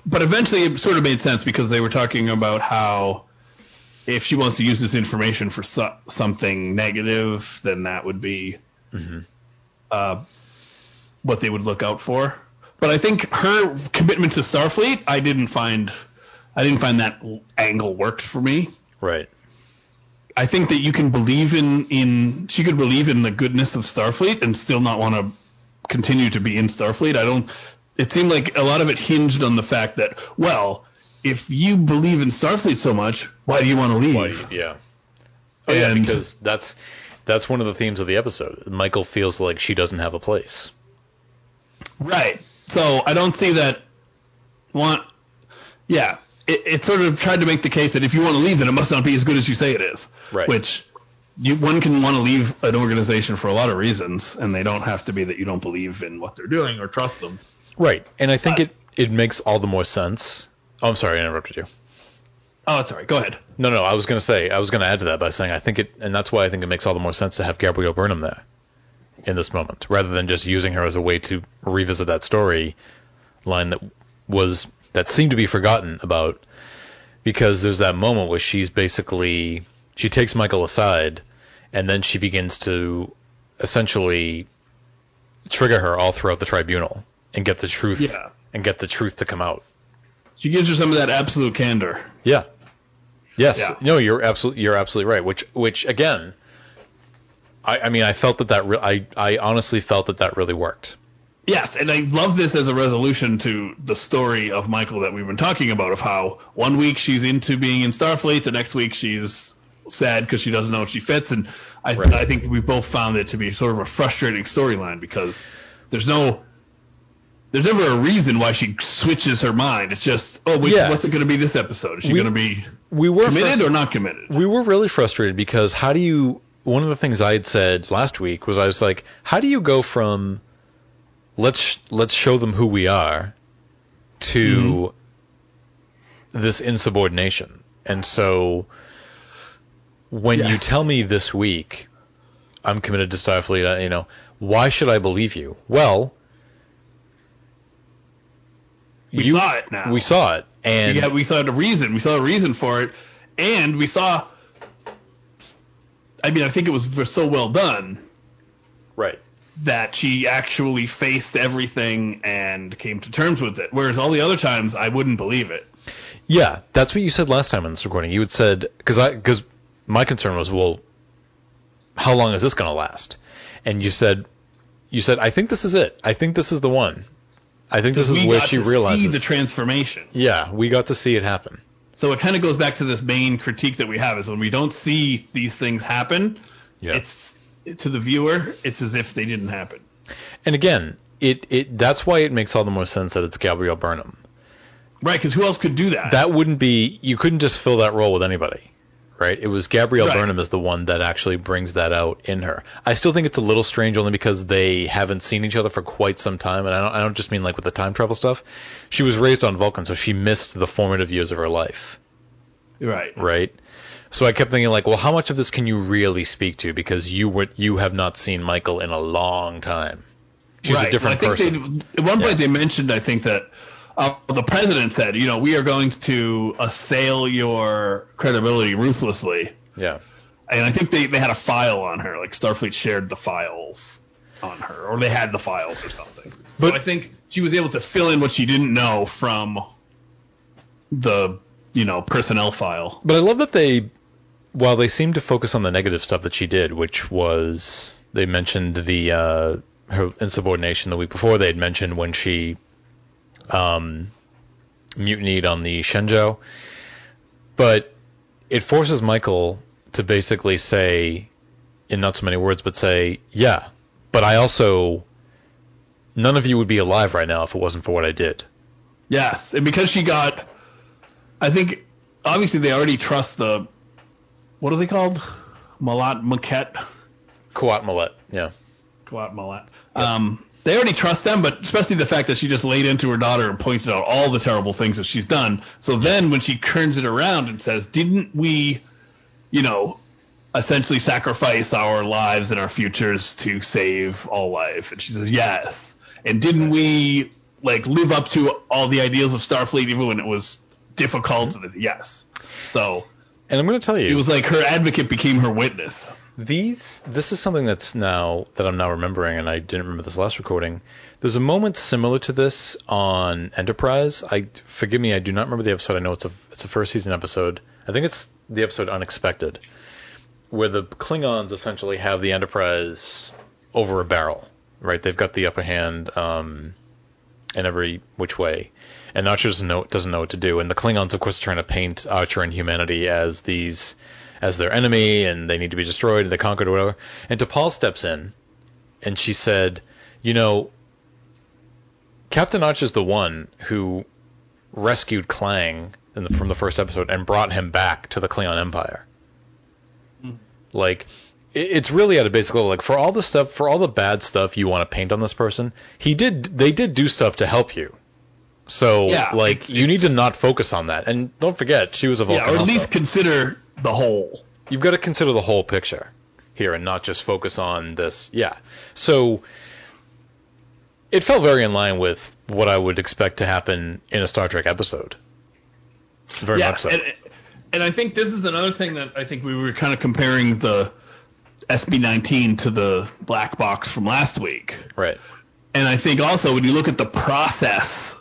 But eventually it sort of made sense, because they were talking about how if she wants to use this information for something negative, then that would be what they would look out for. But I think her commitment to Starfleet, I didn't find that angle worked for me. Right. I think that you can believe she could believe in the goodness of Starfleet and still not want to continue to be in Starfleet. It seemed like a lot of it hinged on the fact that, well, if you believe in Starfleet so much, why do you want to leave? Yeah. Oh, yeah, because that's one of the themes of the episode. Michael feels like she doesn't have a place. Right. So I don't see that yeah. It sort of tried to make the case that if you want to leave, then it must not be as good as you say it is. Right. Which one can want to leave an organization for a lot of reasons, and they don't have to be that you don't believe in what they're doing or trust them. Right. And I think it makes all the more sense. Oh, I'm sorry, I interrupted you. Oh, that's all right. Go ahead. No, I was going to add to that by saying and that's why I think it makes all the more sense to have Gabrielle Burnham there in this moment, rather than just using her as a way to revisit that story line that seemed to be forgotten about, because there's that moment where she takes Michael aside, and then she begins to essentially trigger her all throughout the tribunal and get the truth and get the truth to come out. She gives her some of that absolute candor. Yeah. Yes. Yeah. No, you're absolutely right. Which again, I honestly felt that really worked. Yes, and I love this as a resolution to the story of Michael that we've been talking about, of how one week she's into being in Starfleet, the next week she's sad because she doesn't know if she fits, and I think we both found it to be sort of a frustrating storyline, because there's never a reason why she switches her mind. It's just, what's it going to be this episode? Is she going to be committed or not committed? We were really frustrated because one of the things I had said last week was, I was like, how do you go from let's show them who we are to this insubordination? And so when you tell me this week I'm committed to Starfleet, why should I believe you? Well, we saw it now. We saw it. And we saw the reason. We saw a reason for it. And we saw, I mean, I think it was so well done. Right. That she actually faced everything and came to terms with it. Whereas all the other times, I wouldn't believe it. Yeah, that's what you said last time in this recording. You had said, because my concern was, well, how long is this going to last? And you said, I think this is it. I think this is the one. I think this is where she realizes. We got to see the transformation. Yeah, we got to see it happen. So it kind of goes back to this main critique that we have, is when we don't see these things happen, it's, to the viewer, it's as if they didn't happen. And again, it that's why it makes all the more sense that it's Gabrielle Burnham. Right, because who else could do that? That wouldn't be – you couldn't just fill that role with anybody, right? It was Gabrielle Burnham is the one that actually brings that out in her. I still think it's a little strange only because they haven't seen each other for quite some time, and I don't just mean like with the time travel stuff. She was raised on Vulcan, so she missed the formative years of her life. Right. Right? So I kept thinking, like, well, how much of this can you really speak to? Because you have not seen Michael in a long time. She's a different person. At one point they mentioned, I think, that the president said, we are going to assail your credibility ruthlessly. Yeah. And I think they had a file on her, like Starfleet shared the files on her, or they had the files or something. But, so I think she was able to fill in what she didn't know from the, personnel file. But I love that while they seemed to focus on the negative stuff that she did, which was they mentioned the her insubordination the week before. They had mentioned when she mutinied on the Shenzhou, but it forces Michael to basically say, in not so many words, but say, yeah, but I also, none of you would be alive right now if it wasn't for what I did. Yes, and because she got, I think, obviously they already trust the, what are they called? Qowat Milat, yeah. Qowat Milat. Yeah. They already trust them, but especially the fact that she just laid into her daughter and pointed out all the terrible things that she's done. So then when she turns it around and says, didn't we, essentially sacrifice our lives and our futures to save all life? And she says, yes. And didn't we, live up to all the ideals of Starfleet even when it was difficult? Mm-hmm. Yes. So... And I'm going to tell you, it was like her advocate became her witness. This is something that I'm now remembering, and I didn't remember this last recording. There's a moment similar to this on Enterprise. Forgive me, I do not remember the episode. I know it's a first season episode. I think it's the episode Unexpected, where the Klingons essentially have the Enterprise over a barrel, right? They've got the upper hand in every which way. And Archer doesn't know what to do, and the Klingons, of course, are trying to paint Archer and humanity as their enemy, and they need to be destroyed, and they conquered, or whatever. And T'Pol steps in, and she said, Captain Archer's the one who rescued Klang from the first episode and brought him back to the Klingon Empire. Mm-hmm. It's really at a basic level. For all the stuff, for all the bad stuff you want to paint on this person, they did do stuff to help you. So, you need to not focus on that. And don't forget, she was a Vulcan. Yeah, or at least consider the whole. You've got to consider the whole picture here and not just focus on this. Yeah. So, it fell very in line with what I would expect to happen in a Star Trek episode. Very much so. And I think this is another thing that I think we were kind of comparing the SB-19 to the black box from last week. Right. And I think also when you look at the process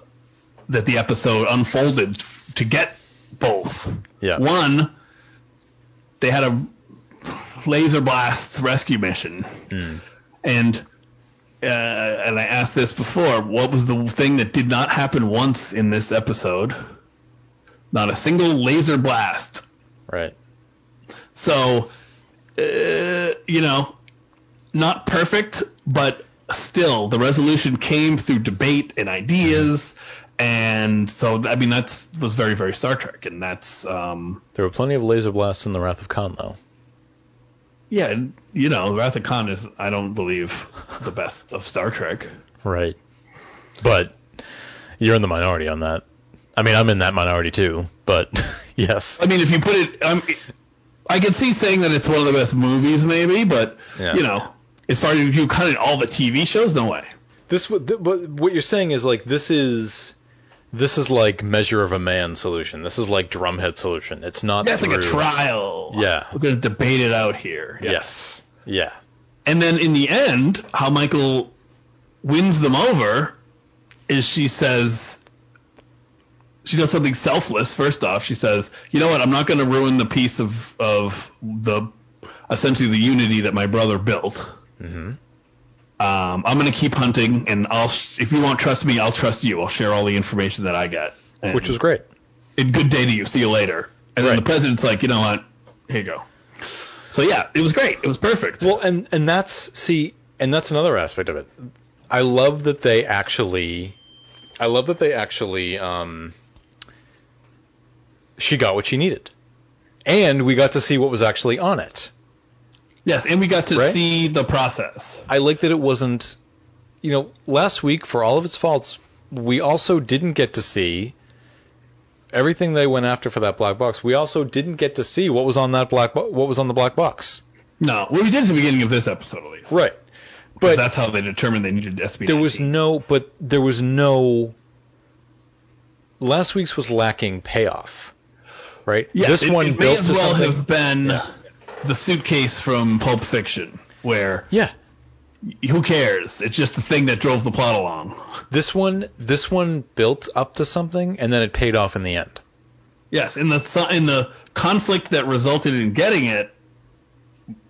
that the episode unfolded to get both. Yeah. One, they had a Laser Blast's rescue mission. And I asked this before, what was the thing that did not happen once in this episode? Not a single laser blast. Right. So, not perfect, but still, the resolution came through debate and ideas, and so, I mean, that was very, very Star Trek, and that's... There were plenty of laser blasts in the Wrath of Khan, though. Yeah, and, Wrath of Khan is, I don't believe, the best of Star Trek. Right. But you're in the minority on that. I mean, I'm in that minority, too, but yes. I mean, if you put it... I can see saying that it's one of the best movies, maybe, but, as far as you cut in all the TV shows, no way. What you're saying is, like, this is like Measure of a Man solution. This is like Drumhead solution. It's not. That's like a trial. Yeah. We're going to debate it out here. Yes. Yeah. And then in the end, how Michael wins them over is she says, she does something selfless. First off, she says, you know what? I'm not going to ruin the piece of the, essentially the unity that my brother built. Mm-hmm. I'm going to keep hunting, and if you won't trust me, I'll trust you. I'll share all the information that I got. Which was great. And good day to you. See you later. And then the president's like, you know what? Here you go. So, yeah, it was great. It was perfect. Well, and that's another aspect of it. I love that they actually she got what she needed. And we got to see what was actually on it. Yes, and we got to see the process. I like that it wasn't, last week, for all of its faults, we also didn't get to see everything they went after for that black box. We also didn't get to see what was on that what was on the black box. No, well, we did at the beginning of this episode, at least. Right. But that's how they determined they needed SB-19. Last week's was lacking payoff, right? Yes, this one built to something. It may as well have been... Yeah. The suitcase from Pulp Fiction, where who cares? It's just the thing that drove the plot along. This one built up to something, and then it paid off in the end. Yes, and the conflict that resulted in getting it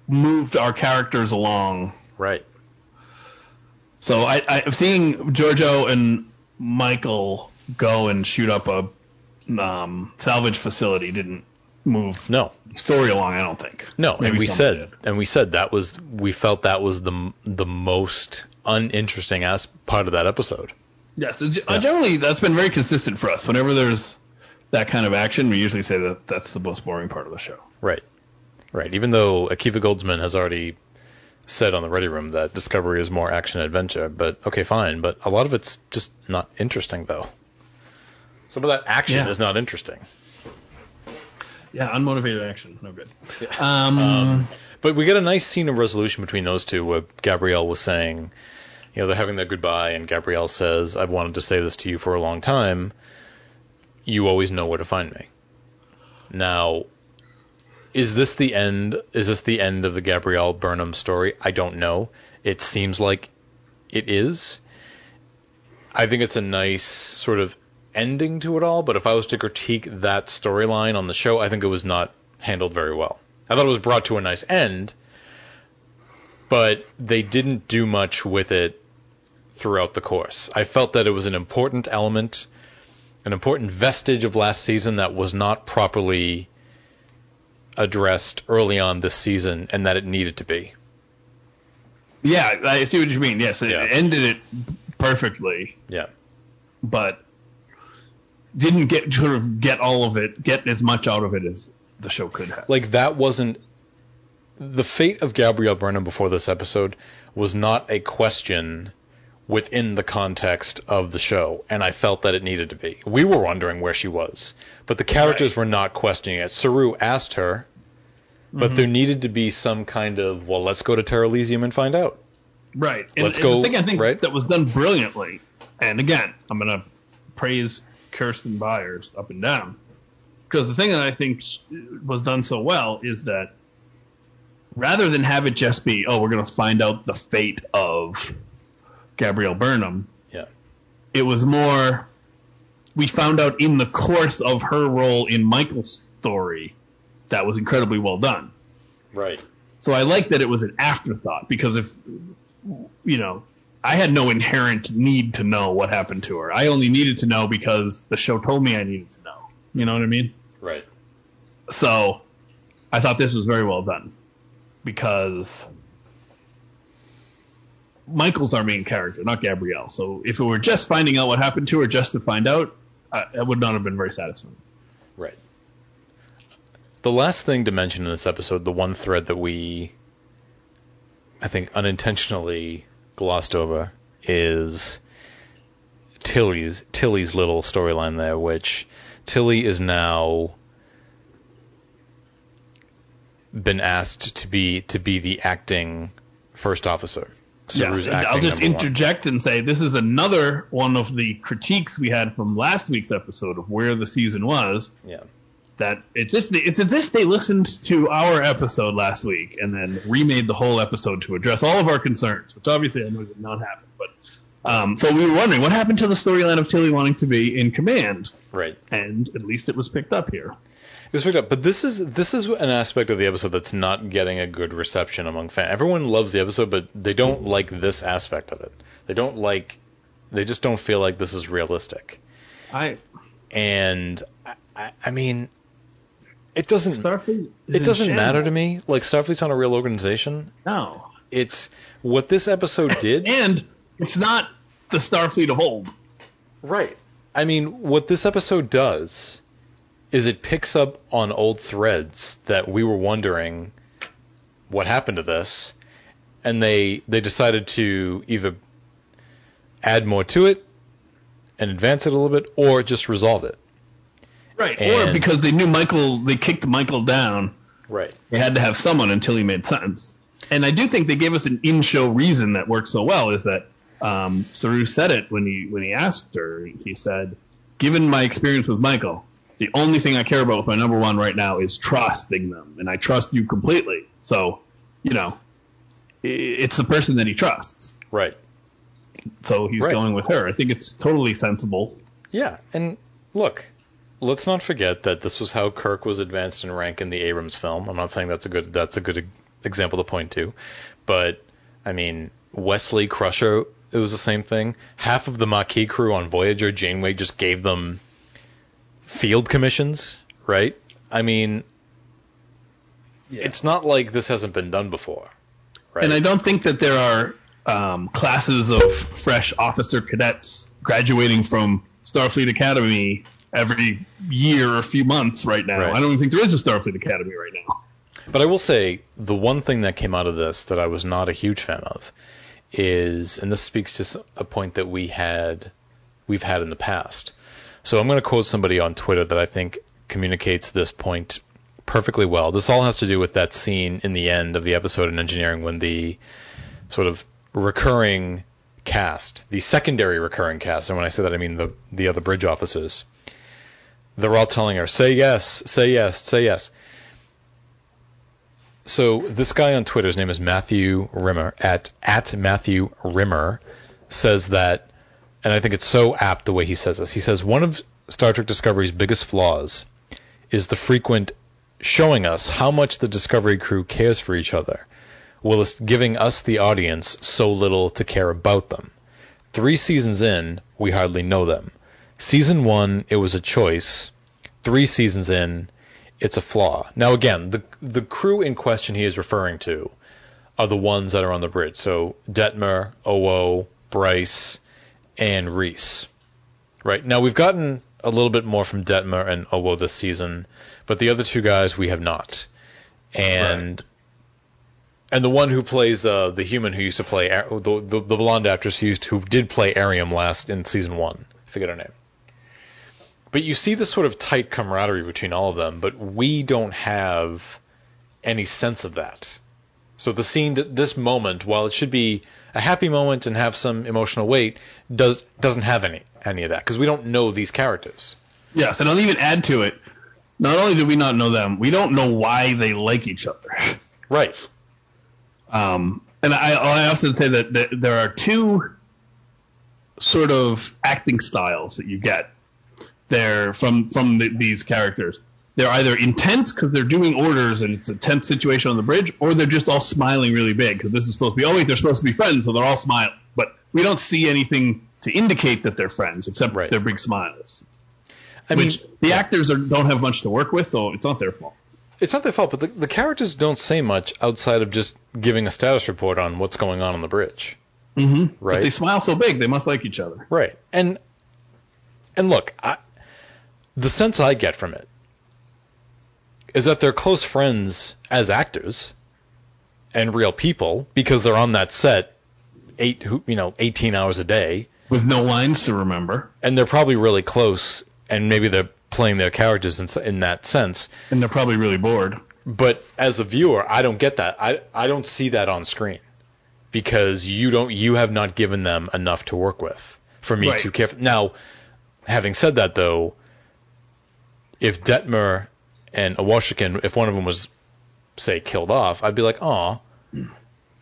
moved our characters along. Right. So I'm seeing Georgiou and Michael go and shoot up a salvage facility didn't move story along, I don't think. No, maybe we said that was, we felt that was the most uninteresting part of that episode. Yes, generally that's been very consistent for us. Whenever there's that kind of action, we usually say that that's the most boring part of the show. Right, right. Even though Akiva Goldsman has already said on the Ready Room that Discovery is more action adventure, but okay, fine. But a lot of it's just not interesting, though. Some of that action is not interesting. Yeah, unmotivated action. No good. Yeah. But we got a nice scene of resolution between those two where Gabrielle was saying, they're having their goodbye, and Gabrielle says, I've wanted to say this to you for a long time. You always know where to find me. Now, is this the end? Is this the end of the Gabrielle Burnham story? I don't know. It seems like it is. I think it's a nice sort of ending to it all, but if I was to critique that storyline on the show, I think it was not handled very well. I thought it was brought to a nice end, but they didn't do much with it throughout the course. I felt that it was an important element, an important vestige of last season that was not properly addressed early on this season, and that it needed to be. Yeah, I see what you mean. Yes, it ended it perfectly. Yeah. But didn't get all of it, get as much out of it as the show could have. Like, that wasn't... The fate of Gabrielle Burnham before this episode was not a question within the context of the show, and I felt that it needed to be. We were wondering where she was, but the characters were not questioning it. Saru asked her, but there needed to be some kind of, well, let's go to Terralysium and find out. Right. The thing I think that was done brilliantly, and again, I'm going to praise Kirsten Beyer up and down, because the thing that I think was done so well is that rather than have it just be, we're going to find out the fate of Gabrielle Burnham, it was more, we found out in the course of her role in Michael's story that was incredibly well done. Right. So I like that it was an afterthought, because if, you know, I had no inherent need to know what happened to her. I only needed to know because the show told me I needed to know. You know what I mean? Right. So I thought this was very well done, because Michael's our main character, not Gabrielle. So if it were just finding out what happened to her just to find out, it would not have been very satisfying. Right. The last thing to mention in this episode, the one thread that we, I think, unintentionally glossed over, is Tilly's little storyline there, which Tilly is now been asked to be the acting first officer. Yes, and I'll just interject and say this is another one of the critiques we had from last week's episode of where the season was. Yeah. That it's as if they listened to our episode last week and then remade the whole episode to address all of our concerns, which obviously I know did not happen. But so we were wondering what happened to the storyline of Tilly wanting to be in command, right? And at least it was picked up here. It was picked up, but this is an aspect of the episode that's not getting a good reception among fans. Everyone loves the episode, but they don't like this aspect of it. They just don't feel like this is realistic. I mean, it doesn't. It doesn't matter to me. Like, Starfleet's not a real organization. No, it's what this episode did, and it's not the Starfleet of old. Right. I mean, what this episode does is it picks up on old threads that we were wondering what happened to this, and they decided to either add more to it and advance it a little bit, or just resolve it. Right, and, or because they knew Michael, they kicked Michael down. Right. They had to have someone until he made sense. And I do think they gave us an in-show reason that worked so well, is that Saru said it when he asked her. He said, given my experience with Michael, the only thing I care about with my number one right now is trusting them, and I trust you completely. So, you know, it's the person that he trusts. Right. So he's going with her. I think it's totally sensible. Yeah, and look, let's not forget that this was how Kirk was advanced in rank in the Abrams film. I'm not saying that's a good example to point to, but I mean, Wesley, Crusher, it was the same thing. Half of the Maquis crew on Voyager, Janeway just gave them field commissions, right? I mean, It's not like this hasn't been done before, right? And I don't think that there are classes of fresh officer cadets graduating from Starfleet Academy every year or a few months right now. Right. I don't even think there is a Starfleet Academy right now. But I will say, the one thing that came out of this that I was not a huge fan of is, and this speaks to a point that we've had in the past. So I'm going to quote somebody on Twitter that I think communicates this point perfectly well. This all has to do with that scene in the end of the episode in engineering when the sort of recurring cast, the secondary recurring cast, and when I say that I mean the other bridge officers, they're all telling her, say yes, say yes, say yes. So this guy on Twitter, his name is Matthew Rimmer, at Matthew Rimmer, says that, and I think it's so apt the way he says this. He says, one of Star Trek Discovery's biggest flaws is the frequent showing us how much the Discovery crew cares for each other, whilst giving us, the audience, so little to care about them. 3 seasons in, we hardly know them. Season 1, it was a choice. 3 seasons in, it's a flaw. Now, again, the crew in question he is referring to are the ones that are on the bridge. So Detmer, Owo, Bryce, and Reese. Right. Now, we've gotten a little bit more from Detmer and Owo this season, but the other 2 guys we have not. And right. And the one who plays the human who used to play the blonde actress who did play Arium last in season 1. I forget her name. But you see this sort of tight camaraderie between all of them, but we don't have any sense of that. So the scene, this moment, while it should be a happy moment and have some emotional weight, doesn't have any of that, because we don't know these characters. Yes, and I'll even add to it, not only do we not know them, we don't know why they like each other. Right. And I also say that there are 2 sort of acting styles that you get there from these characters. they're either intense because they're doing orders and it's a tense situation on the bridge, or they're just all smiling really big because this is supposed to be, oh wait, they're supposed to be friends, so they're all smiling. But we don't see anything to indicate that they're friends except their big smiles. I mean, the actors don't have much to work with, so it's not their fault. It's not their fault, but the characters don't say much outside of just giving a status report on what's going on the bridge. Mm-hmm. Right? But they smile so big, they must like each other. Right. And look, the sense I get from it is that they're close friends as actors and real people because they're on that set 18 hours a day. With no lines to remember. And they're probably really close, and maybe they're playing their characters in that sense. And they're probably really bored. But as a viewer, I don't get that. I don't see that on screen because you have not given them enough to work with for me to care. Now, having said that, though, if Detmer and Awashikin, if one of them was, say, killed off, I'd be like, aw.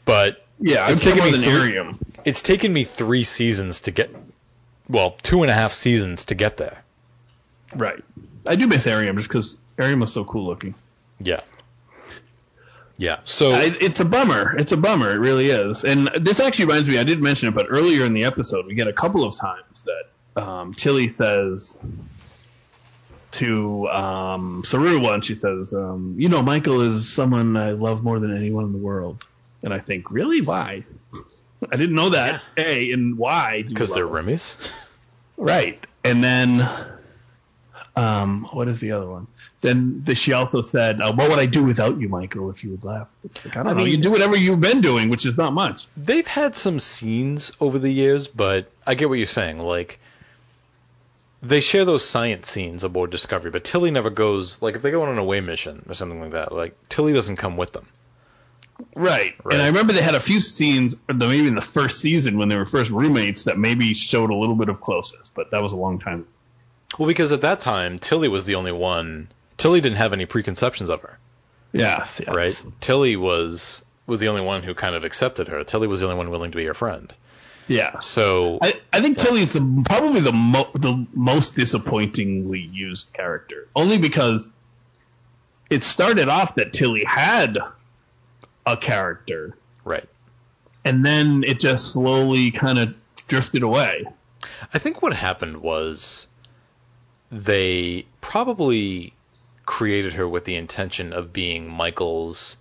But yeah, it's taken me it's taken me 3 seasons to get, well, 2.5 seasons to get there. Right. I do miss Arium just because Arium was so cool looking. Yeah. Yeah. So it's a bummer. It's a bummer. It really is. And this actually reminds me, I did mention it, but earlier in the episode, we get a couple of times that Tilly says to Sarua, and she says, Michael is someone I love more than anyone in the world. And I think, really? Why? I didn't know that. Yeah. A, and why? Because they're Remy's. Right. And then what is the other one? Then she also said, what would I do without you, Michael, if you would laugh? It's like, I don't know. You do whatever you've been doing, which is not much. They've had some scenes over the years, but I get what you're saying. Like, they share those science scenes aboard Discovery, but Tilly never goes. Like, if they go on an away mission or something like that, like, Tilly doesn't come with them. Right. And I remember they had a few scenes, maybe in the first season when they were first roommates, that maybe showed a little bit of closeness, but that was a long time. Well, because at that time, Tilly was the only one. Tilly didn't have any preconceptions of her. Yes. Right? Tilly was the only one who kind of accepted her. Tilly was the only one willing to be her friend. Yeah. So I think Tilly's probably the most disappointingly used character, only because it started off that Tilly had a character. Right. And then it just slowly kind of drifted away. I think what happened was they probably created her with the intention of being Michael's,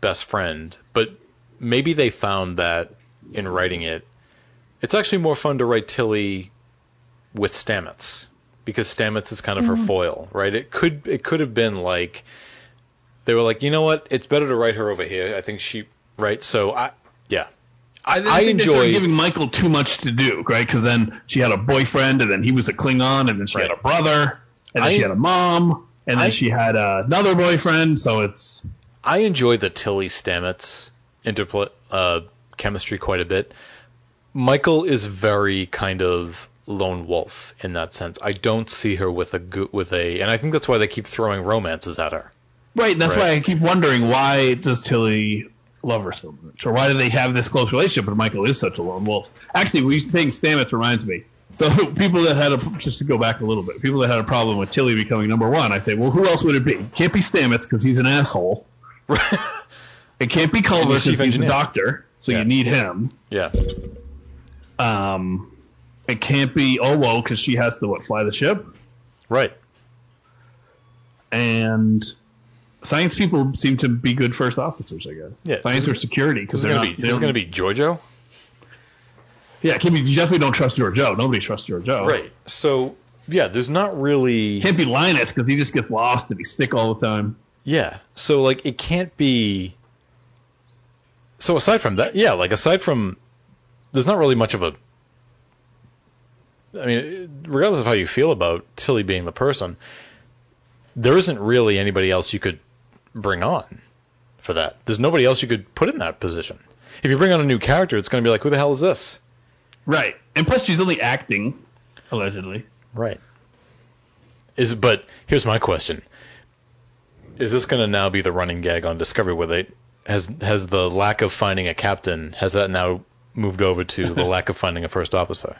best friend. But maybe they found that in writing it, it's actually more fun to write Tilly with Stamets because Stamets is kind of her foil, right? It could have been like they were like, you know what? It's better to write her over here. I think she right. So I enjoy giving Michael too much to do, right? Because then she had a boyfriend, and then he was a Klingon, and then she had a brother, and then she had a mom, and then she had another boyfriend. So it's I enjoy the Tilly Stamets interplay chemistry quite a bit. Michael is very kind of lone wolf in that sense. I don't see her with a, and I think that's why they keep throwing romances at her. Right, and that's why I keep wondering why does Tilly love her so much, or why do they have this close relationship? But Michael is such a lone wolf. Actually, we think Stamets reminds me. So people that had just to go back a little bit, people that had a problem with Tilly becoming number one, I say, well, who else would it be? It can't be Stamets because he's an asshole. It can't be Culver because he's a doctor, so you need him. Yeah. It can't be Owo because she has to fly the ship. Right. And science people seem to be good first officers, I guess. Yeah. Science or security. Because there's going to be Georgiou? Yeah, you definitely don't trust Georgiou. Nobody trusts Georgiou. Right. So, yeah, there's not really... Can't be Linus because he just gets lost and he's sick all the time. Yeah. So, it can't be... So, aside from that, there's not really much of a... I mean, regardless of how you feel about Tilly being the person, there isn't really anybody else you could bring on for that. There's nobody else you could put in that position. If you bring on a new character, it's going to be like, who the hell is this? Right. And plus, she's only acting, allegedly. Right. But here's my question. Is this going to now be the running gag on Discovery where they has the lack of finding a captain, has that now moved over to the lack of finding a first officer?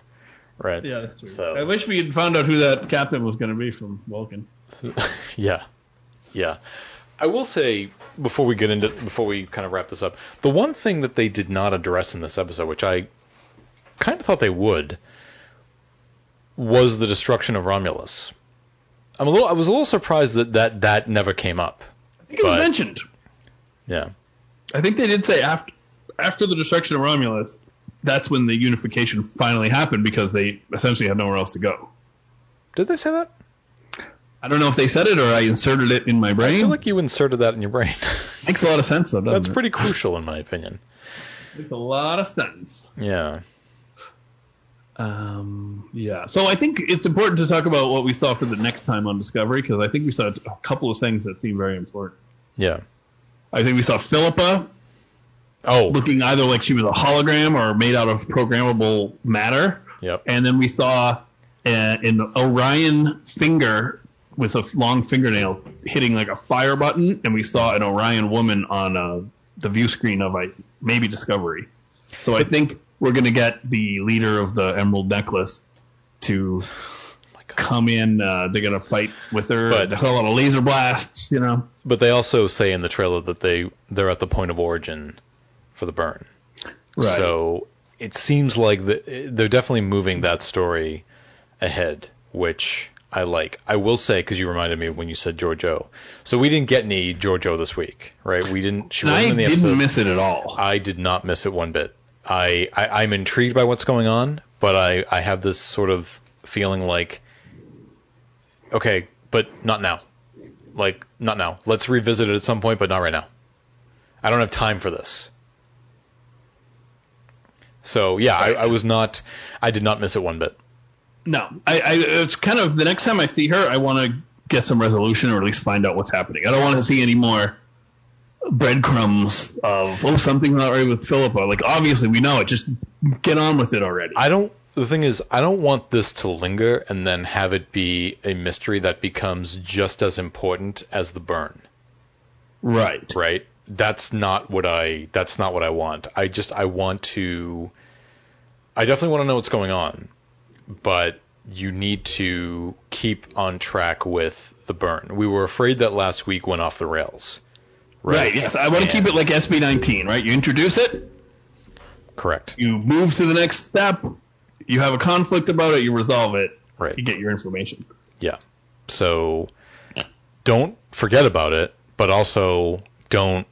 Right. Yeah, that's true. So, I wish we had found out who that captain was going to be from Vulcan. Yeah. Yeah. I will say, before we kind of wrap this up, the one thing that they did not address in this episode, which I kind of thought they would, was the destruction of Romulus. I was a little surprised that never came up. I think it was mentioned. Yeah. I think they did say after the destruction of Romulus, that's when the unification finally happened, because they essentially had nowhere else to go. Did they say that? I don't know if they said it or I inserted it in my brain. I feel like you inserted that in your brain. Makes a lot of sense, though, doesn't it? That's pretty crucial, in my opinion. Makes a lot of sense. Yeah. Yeah. So I think it's important to talk about what we saw for the next time on Discovery, because I think we saw a couple of things that seem very important. Yeah. I think we saw Philippa looking either like she was a hologram or made out of programmable matter. Yep. And then we saw an Orion finger with a long fingernail hitting like a fire button, and we saw an Orion woman on the view screen of maybe Discovery. So I think we're going to get the leader of the Emerald Necklace to come in. They're going to fight with her. But, there's a lot of laser blasts, you know. But they also say in the trailer that they're at the point of origin for the burn. Right. So it seems like they're definitely moving that story ahead, which I like. I will say, because you reminded me when you said Georgiou. So we didn't get any Georgiou this week, right? We didn't. She wasn't in the episode. I didn't miss it at all. I did not miss it one bit. I'm intrigued by what's going on, but I have this sort of feeling like, okay, but not now. Like, not now. Let's revisit it at some point, but not right now. I don't have time for this. So yeah, I did not miss it one bit. No, it's kind of, the next time I see her, I want to get some resolution, or at least find out what's happening. I don't want to see any more breadcrumbs of, something's not right with Philippa. Like, obviously, we know it. Just get on with it already. The thing is, I don't want this to linger and then have it be a mystery that becomes just as important as the burn. Right. Right? That's not what I want. I definitely want to know what's going on. But you need to keep on track with the burn. We were afraid that last week went off the rails. Right, yes. I want to keep it like SB-19, right? You introduce it. Correct. You move to the next step. You have a conflict about it. You resolve it. Right. You get your information. Yeah. So don't forget about it, but also don't.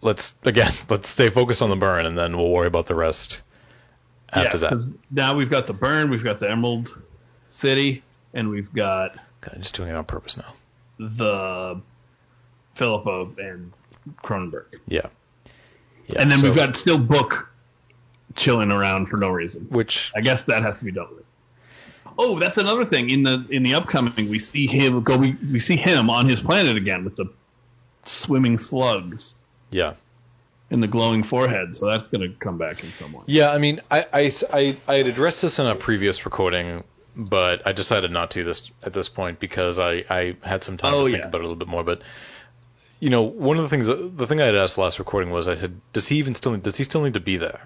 Let's stay focused on the burn, and then we'll worry about the rest after that. Because now we've got the burn, we've got the Emerald City, and we've got... God, I'm just doing it on purpose now. The Philippa and Cronenberg. Yeah. And then we've got still Book chilling around for no reason. Which... I guess that has to be dealt with. Oh, that's another thing. In the upcoming, we see him on his planet again with the swimming slugs. Yeah. In the glowing forehead, so that's going to come back in some way. Yeah, I mean, I had addressed this in a previous recording, but I decided not to at this point, because I had some time to think about it a little bit more. But, you know, one of the things, the thing I had asked last recording was, I said, does he still need to be there?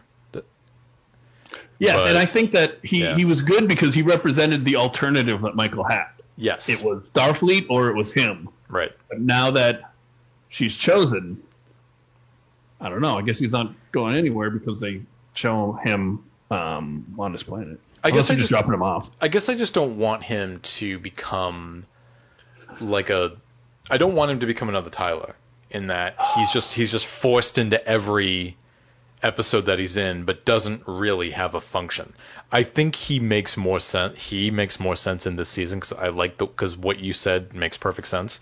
Yes, but, and I think that he was good because he represented the alternative that Michael had. Yes. It was Starfleet or it was him. Right. But now that she's chosen... I don't know. I guess he's not going anywhere because they show him on this planet. I guess they're just dropping him off. I guess I just don't want him to become like a... I don't want him to become another Tyler, in that he's just forced into every episode that he's in, but doesn't really have a function. I think he makes more sense. He makes more sense in this season because what you said makes perfect sense.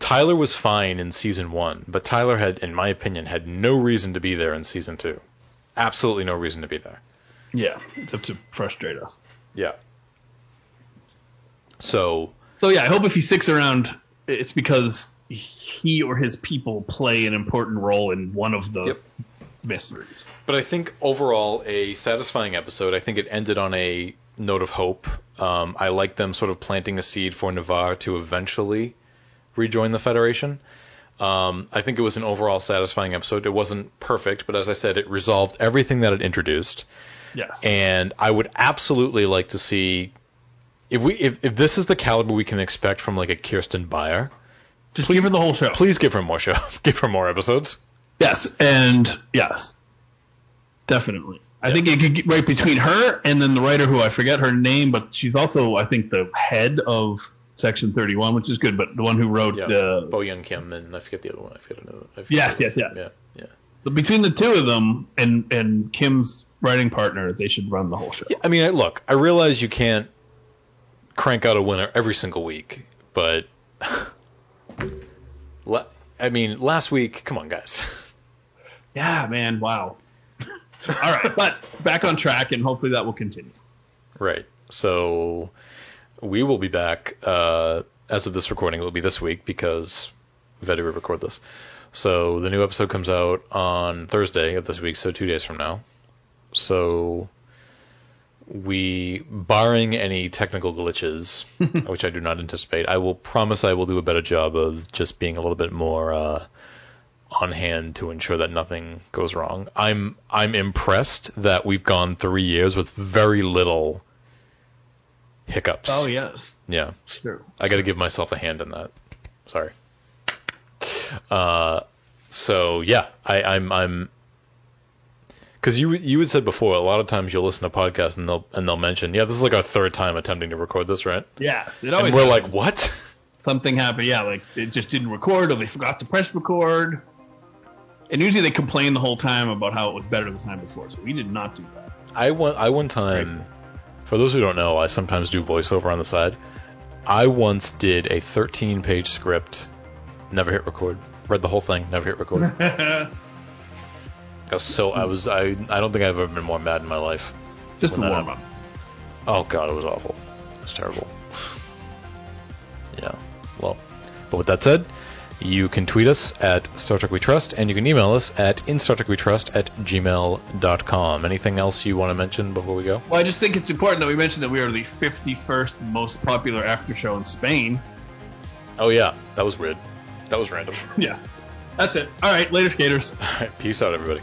Tyler was fine in season 1, but Tyler had, in my opinion, had no reason to be there in season 2. Absolutely no reason to be there. Yeah, except to frustrate us. Yeah. So yeah, I hope if he sticks around, it's because he or his people play an important role in one of the mysteries. But I think overall, a satisfying episode. I think it ended on a note of hope. I like them sort of planting a seed for Navarre to eventually rejoin the Federation. I think it was an overall satisfying episode. It wasn't perfect, but as I said, it resolved everything that it introduced. Yes. And I would absolutely like to see if this is the caliber we can expect from like a Kirsten Beyer. Just give her the whole show. Please give her more show. Give her more episodes. Yes, and yes, definitely. I think it could get right between her and then the writer who I forget her name, but she's also, I think, the head of Section 31, which is good, but the one who wrote... Yeah, Bo Young Kim, and I forget the other one. Yes. Yeah. But between the two of them and Kim's writing partner, they should run the whole show. Yeah, I mean, look, I realize you can't crank out a winner every single week, but... I mean, last week... Come on, guys. Yeah, man, wow. All right, but back on track, and hopefully that will continue. Right. So we will be back as of this recording. It will be this week because we've had to re-record this. So the new episode comes out on Thursday of this week, so 2 days from now. So we, barring any technical glitches, which I do not anticipate, I will promise I will do a better job of just being a little bit more... on hand to ensure that nothing goes wrong. I'm impressed that we've gone 3 years with very little hiccups. Oh yes. Yeah. Sure. I got to give myself a hand in that. Sorry. So yeah, I'm because you had said before a lot of times you'll listen to podcasts and they'll mention this is like our third time attempting to record this, right? Yes. It always and we're happens. Like what? Something happened. Yeah, like it just didn't record or they forgot to press record. And usually they complain the whole time about how it was better the time before, so we did not do that. I one time, for those who don't know, I sometimes do voiceover on the side. I once did a 13-page script, never hit record. Read the whole thing, never hit record. I don't think I've ever been more mad in my life. Just a warm-up. Oh, God, it was awful. It was terrible. Yeah, well, but with that said... You can tweet us at Star Trek We Trust, and you can email us at instartrekwetrust@gmail.com. Anything else you want to mention before we go? Well, I just think it's important that we mention that we are the 51st most popular after show in Spain. Oh, yeah. That was weird. That was random. Yeah. That's it. All right. Later, skaters. All right. Peace out, everybody.